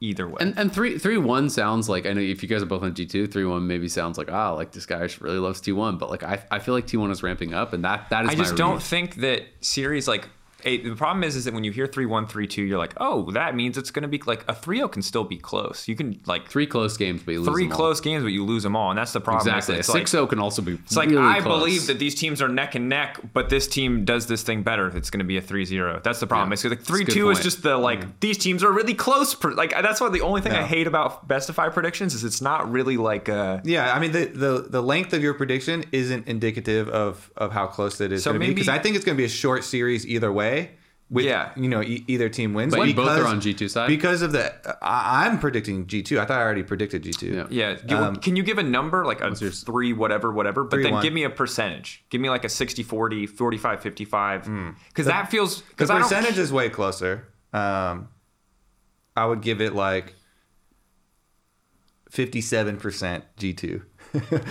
either way. And and three three one sounds like I know if you guys are both on G two, three one maybe sounds like ah like this guy really loves T one, but like I I feel like T one is ramping up, and that that is. I just my don't reason. think that series like. A, the problem is, is that when you hear three one, three two, you're like, oh, that means it's going to be like a three oh can still be close. You can like three close games, but you lose three them all. close games, but you lose them all, and that's the problem. Exactly, it's six oh like, can also be. It's really like I close. believe that these teams are neck and neck, but this team does this thing better. It's going to be a three zero. That's the problem. Yeah. It's like three two is just the like yeah. these teams are really close. Per, like that's what the only thing yeah. I hate about best of five predictions is it's not really like a. Yeah, I mean the the, the length of your prediction isn't indicative of of how close it is. So maybe because I think it's going to be a short series either way. With, yeah, you know, e- either team wins. But because, both are on G two side because of the. Uh, I'm predicting G two. I thought I already predicted G two. Yeah. yeah. Um, Can you give a number like a three, whatever, whatever? But three, then one. Give me a percentage. Give me like a sixty forty, forty-five fifty-five. Mm. Because that feels. Because percentage is way closer. Um, I would give it like fifty-seven percent G two.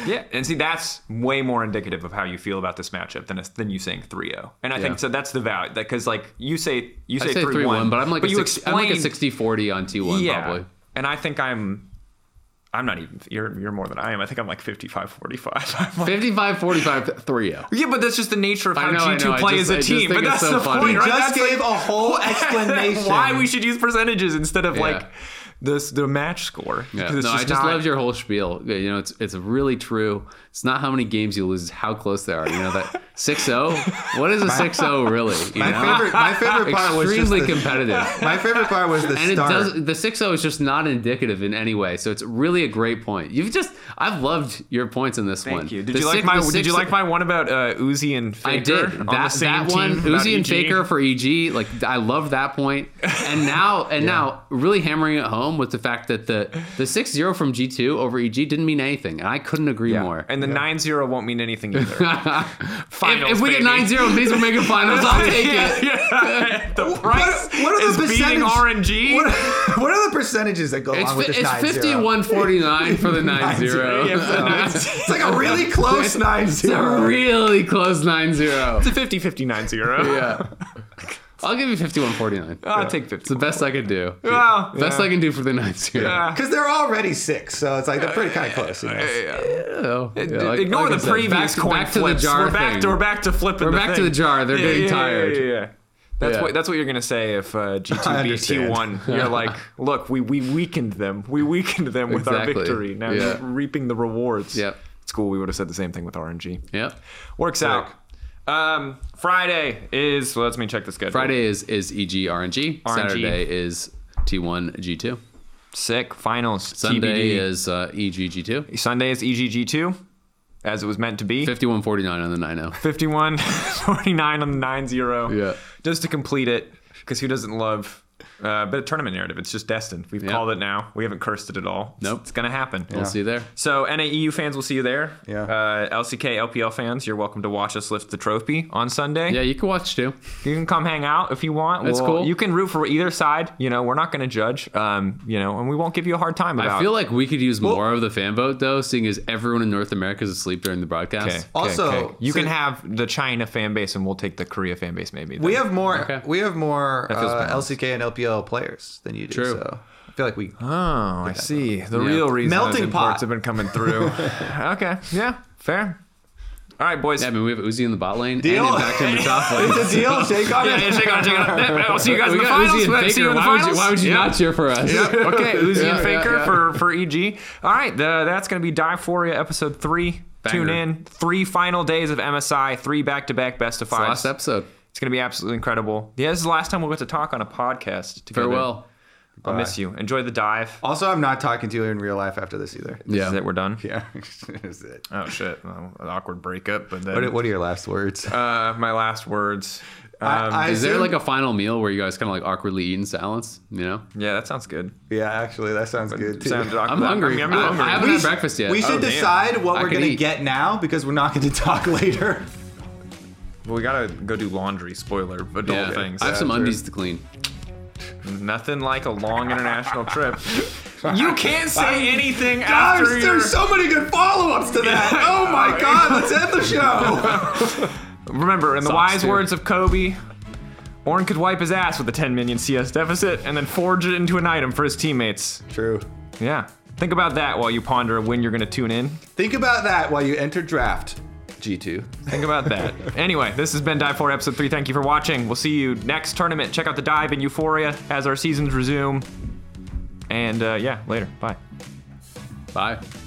Yeah, and see, that's way more indicative of how you feel about this matchup than a, than you saying three oh. And I yeah. think so. That's the value, because like you say, you say, say three one, but I'm like, but a you six, explained, I'm like a sixty forty on T one yeah, probably. And I think I'm, I'm not even. You're you're more than I am. I think I'm like fifty-five forty-five. Like, fifty-five forty-five three oh. Yeah, but that's just the nature of how know, G two know, play just, as a I team. But that's so the funny. point, right? You just that's gave like a whole explanation why we should use percentages instead of yeah. like. This, the match score. Yeah. No, just I just not... loved your whole spiel. You know, it's it's really true. It's not how many games you lose, it's how close they are. You know, that six oh? What is a six oh really? You my, know? Favorite, my favorite part was extremely the, competitive. My favorite part was the and start. It does, the six oh is just not indicative in any way. So it's really a great point. You've just, I've loved your points in this Thank one. Thank you. Did, you, six, like my, six, did you like my one about uh, Uzi and Faker? I did. On that, the same that one, team Uzi and E G? Faker for E G. Like, I loved that point. And now, and yeah. now really hammering it home with the fact that the the six zero from G two over E G didn't mean anything, and I couldn't agree yeah. more. And the nine zero yeah. won't mean anything either. Finals, if, if we baby. get nine zero and these will make a finals, I'll take yeah, it. Yeah. The price what, what are is the beating R N G. What, what are the percentages that go it's, along with this nine zero? It's fifty-one forty-nine for the nine zero. Yeah, no. It's like a really close nine zero. It's a really close nine zero. It's a fifty fifty nine zero. Yeah. I'll give you fifty-one forty-nine. I'll yeah. take fifty. It's the best I could do. Well, best yeah. I can do for the ninth year. Because they're already six, so it's like they're pretty kind of close. You know? yeah, yeah, yeah. yeah, yeah like, ignore like the previous back, coin back flips. To the jar we're, back, we're back to flipping. We're the back thing. to the jar. They're yeah, getting yeah, tired. Yeah, yeah, yeah. That's yeah. what that's what you're gonna say if uh, G two beat T one. You're like, look, we we weakened them. We weakened them with exactly. our victory. Now yeah. you're reaping the rewards. Yep. It's cool. We would have said the same thing with R N G. Yep. Works Sick. out. Um, Friday is, well, let me check the schedule. Friday is, is E G R N G. R N G. Saturday is T one G two. Sick. Finals. Sunday T B D. Is uh, E G G two. Sunday is E G G two, as it was meant to be. fifty-one forty-nine on the nine oh. fifty-one forty-nine on the nine zero. Yeah. Just to complete it, because who doesn't love uh, a bit of tournament narrative? It's just destined. We've yeah. called it now. We haven't cursed it at all. Nope. It's, it's going to happen. We'll yeah. see you there. So N A E U fans, we'll see you there. Yeah. Uh, L C K, L P L fans, you're welcome to watch us lift the trophy on Sunday. Yeah, you can watch too. You can come hang out if you want. That's we'll, cool. You can root for either side. You know, we're not going to judge, um, you know, and we won't give you a hard time about it. I feel like we could use well, more of the fan vote, though, seeing as everyone in North America is asleep during the broadcast. Okay, okay, also, okay. you so can have the China fan base and we'll take the Korea fan base maybe. Then. We have more, okay. we have more uh, L C K and L P L players than you do. True. So I feel like we oh I see the yeah. real reason melting pot have been coming through. Okay, yeah, fair. All right, boys. Yeah, I mean, we have Uzi in the bot lane deal. And Impact in the top lane. It's a deal. Shake on it. Yeah, shake on it. Shake on it. We'll see you guys we in the finals. We'll see you in the finals. Why would you, why would you yeah. not cheer for us? Yep. Okay, Uzi yeah, and Faker yeah, yeah. for for E G. All right, the, that's going to be Diaphoria episode three. Banger. Tune in. Three final days of M S I. Three back to back best of five. Last episode. It's going to be absolutely incredible. Yeah, this is the last time we'll get to talk on a podcast together. Farewell. I'll Bye. miss you. Enjoy the dive. Also, I'm not talking to you in real life after this either. This yeah. is it. We're done? Yeah. This is it. Oh, shit. Well, an awkward breakup. But then, what, what are your last words? Uh, my last words. Um, I, I is assume, there like a final meal where you guys kind of like awkwardly eat in silence? You know? Yeah, that sounds good. Yeah, actually, that sounds but good. Too. I'm hungry. I, mean, I'm I, hungry. I haven't we had sh- breakfast yet. We should oh, decide damn. what I we're going to get now because we're not going to talk later. Well, we gotta go do laundry, spoiler, adult yeah. things. I have yeah, some undies true. to clean. Nothing like a long international trip. You can't say anything Gosh, after there's your... so many good follow-ups to that. Oh my god, let's end the show. Remember, in the Sox wise too. words of Kobe, Ornn could wipe his ass with a ten million C S deficit and then forge it into an item for his teammates. True. Yeah. Think about that while you ponder when you're gonna tune in. Think about that while you enter draft. G two. Think about that. Anyway, this has been Dive four episode three. Thank you for watching. We'll see you next tournament. Check out the dive in Euphoria as our seasons resume. And uh, yeah, later. Bye. Bye.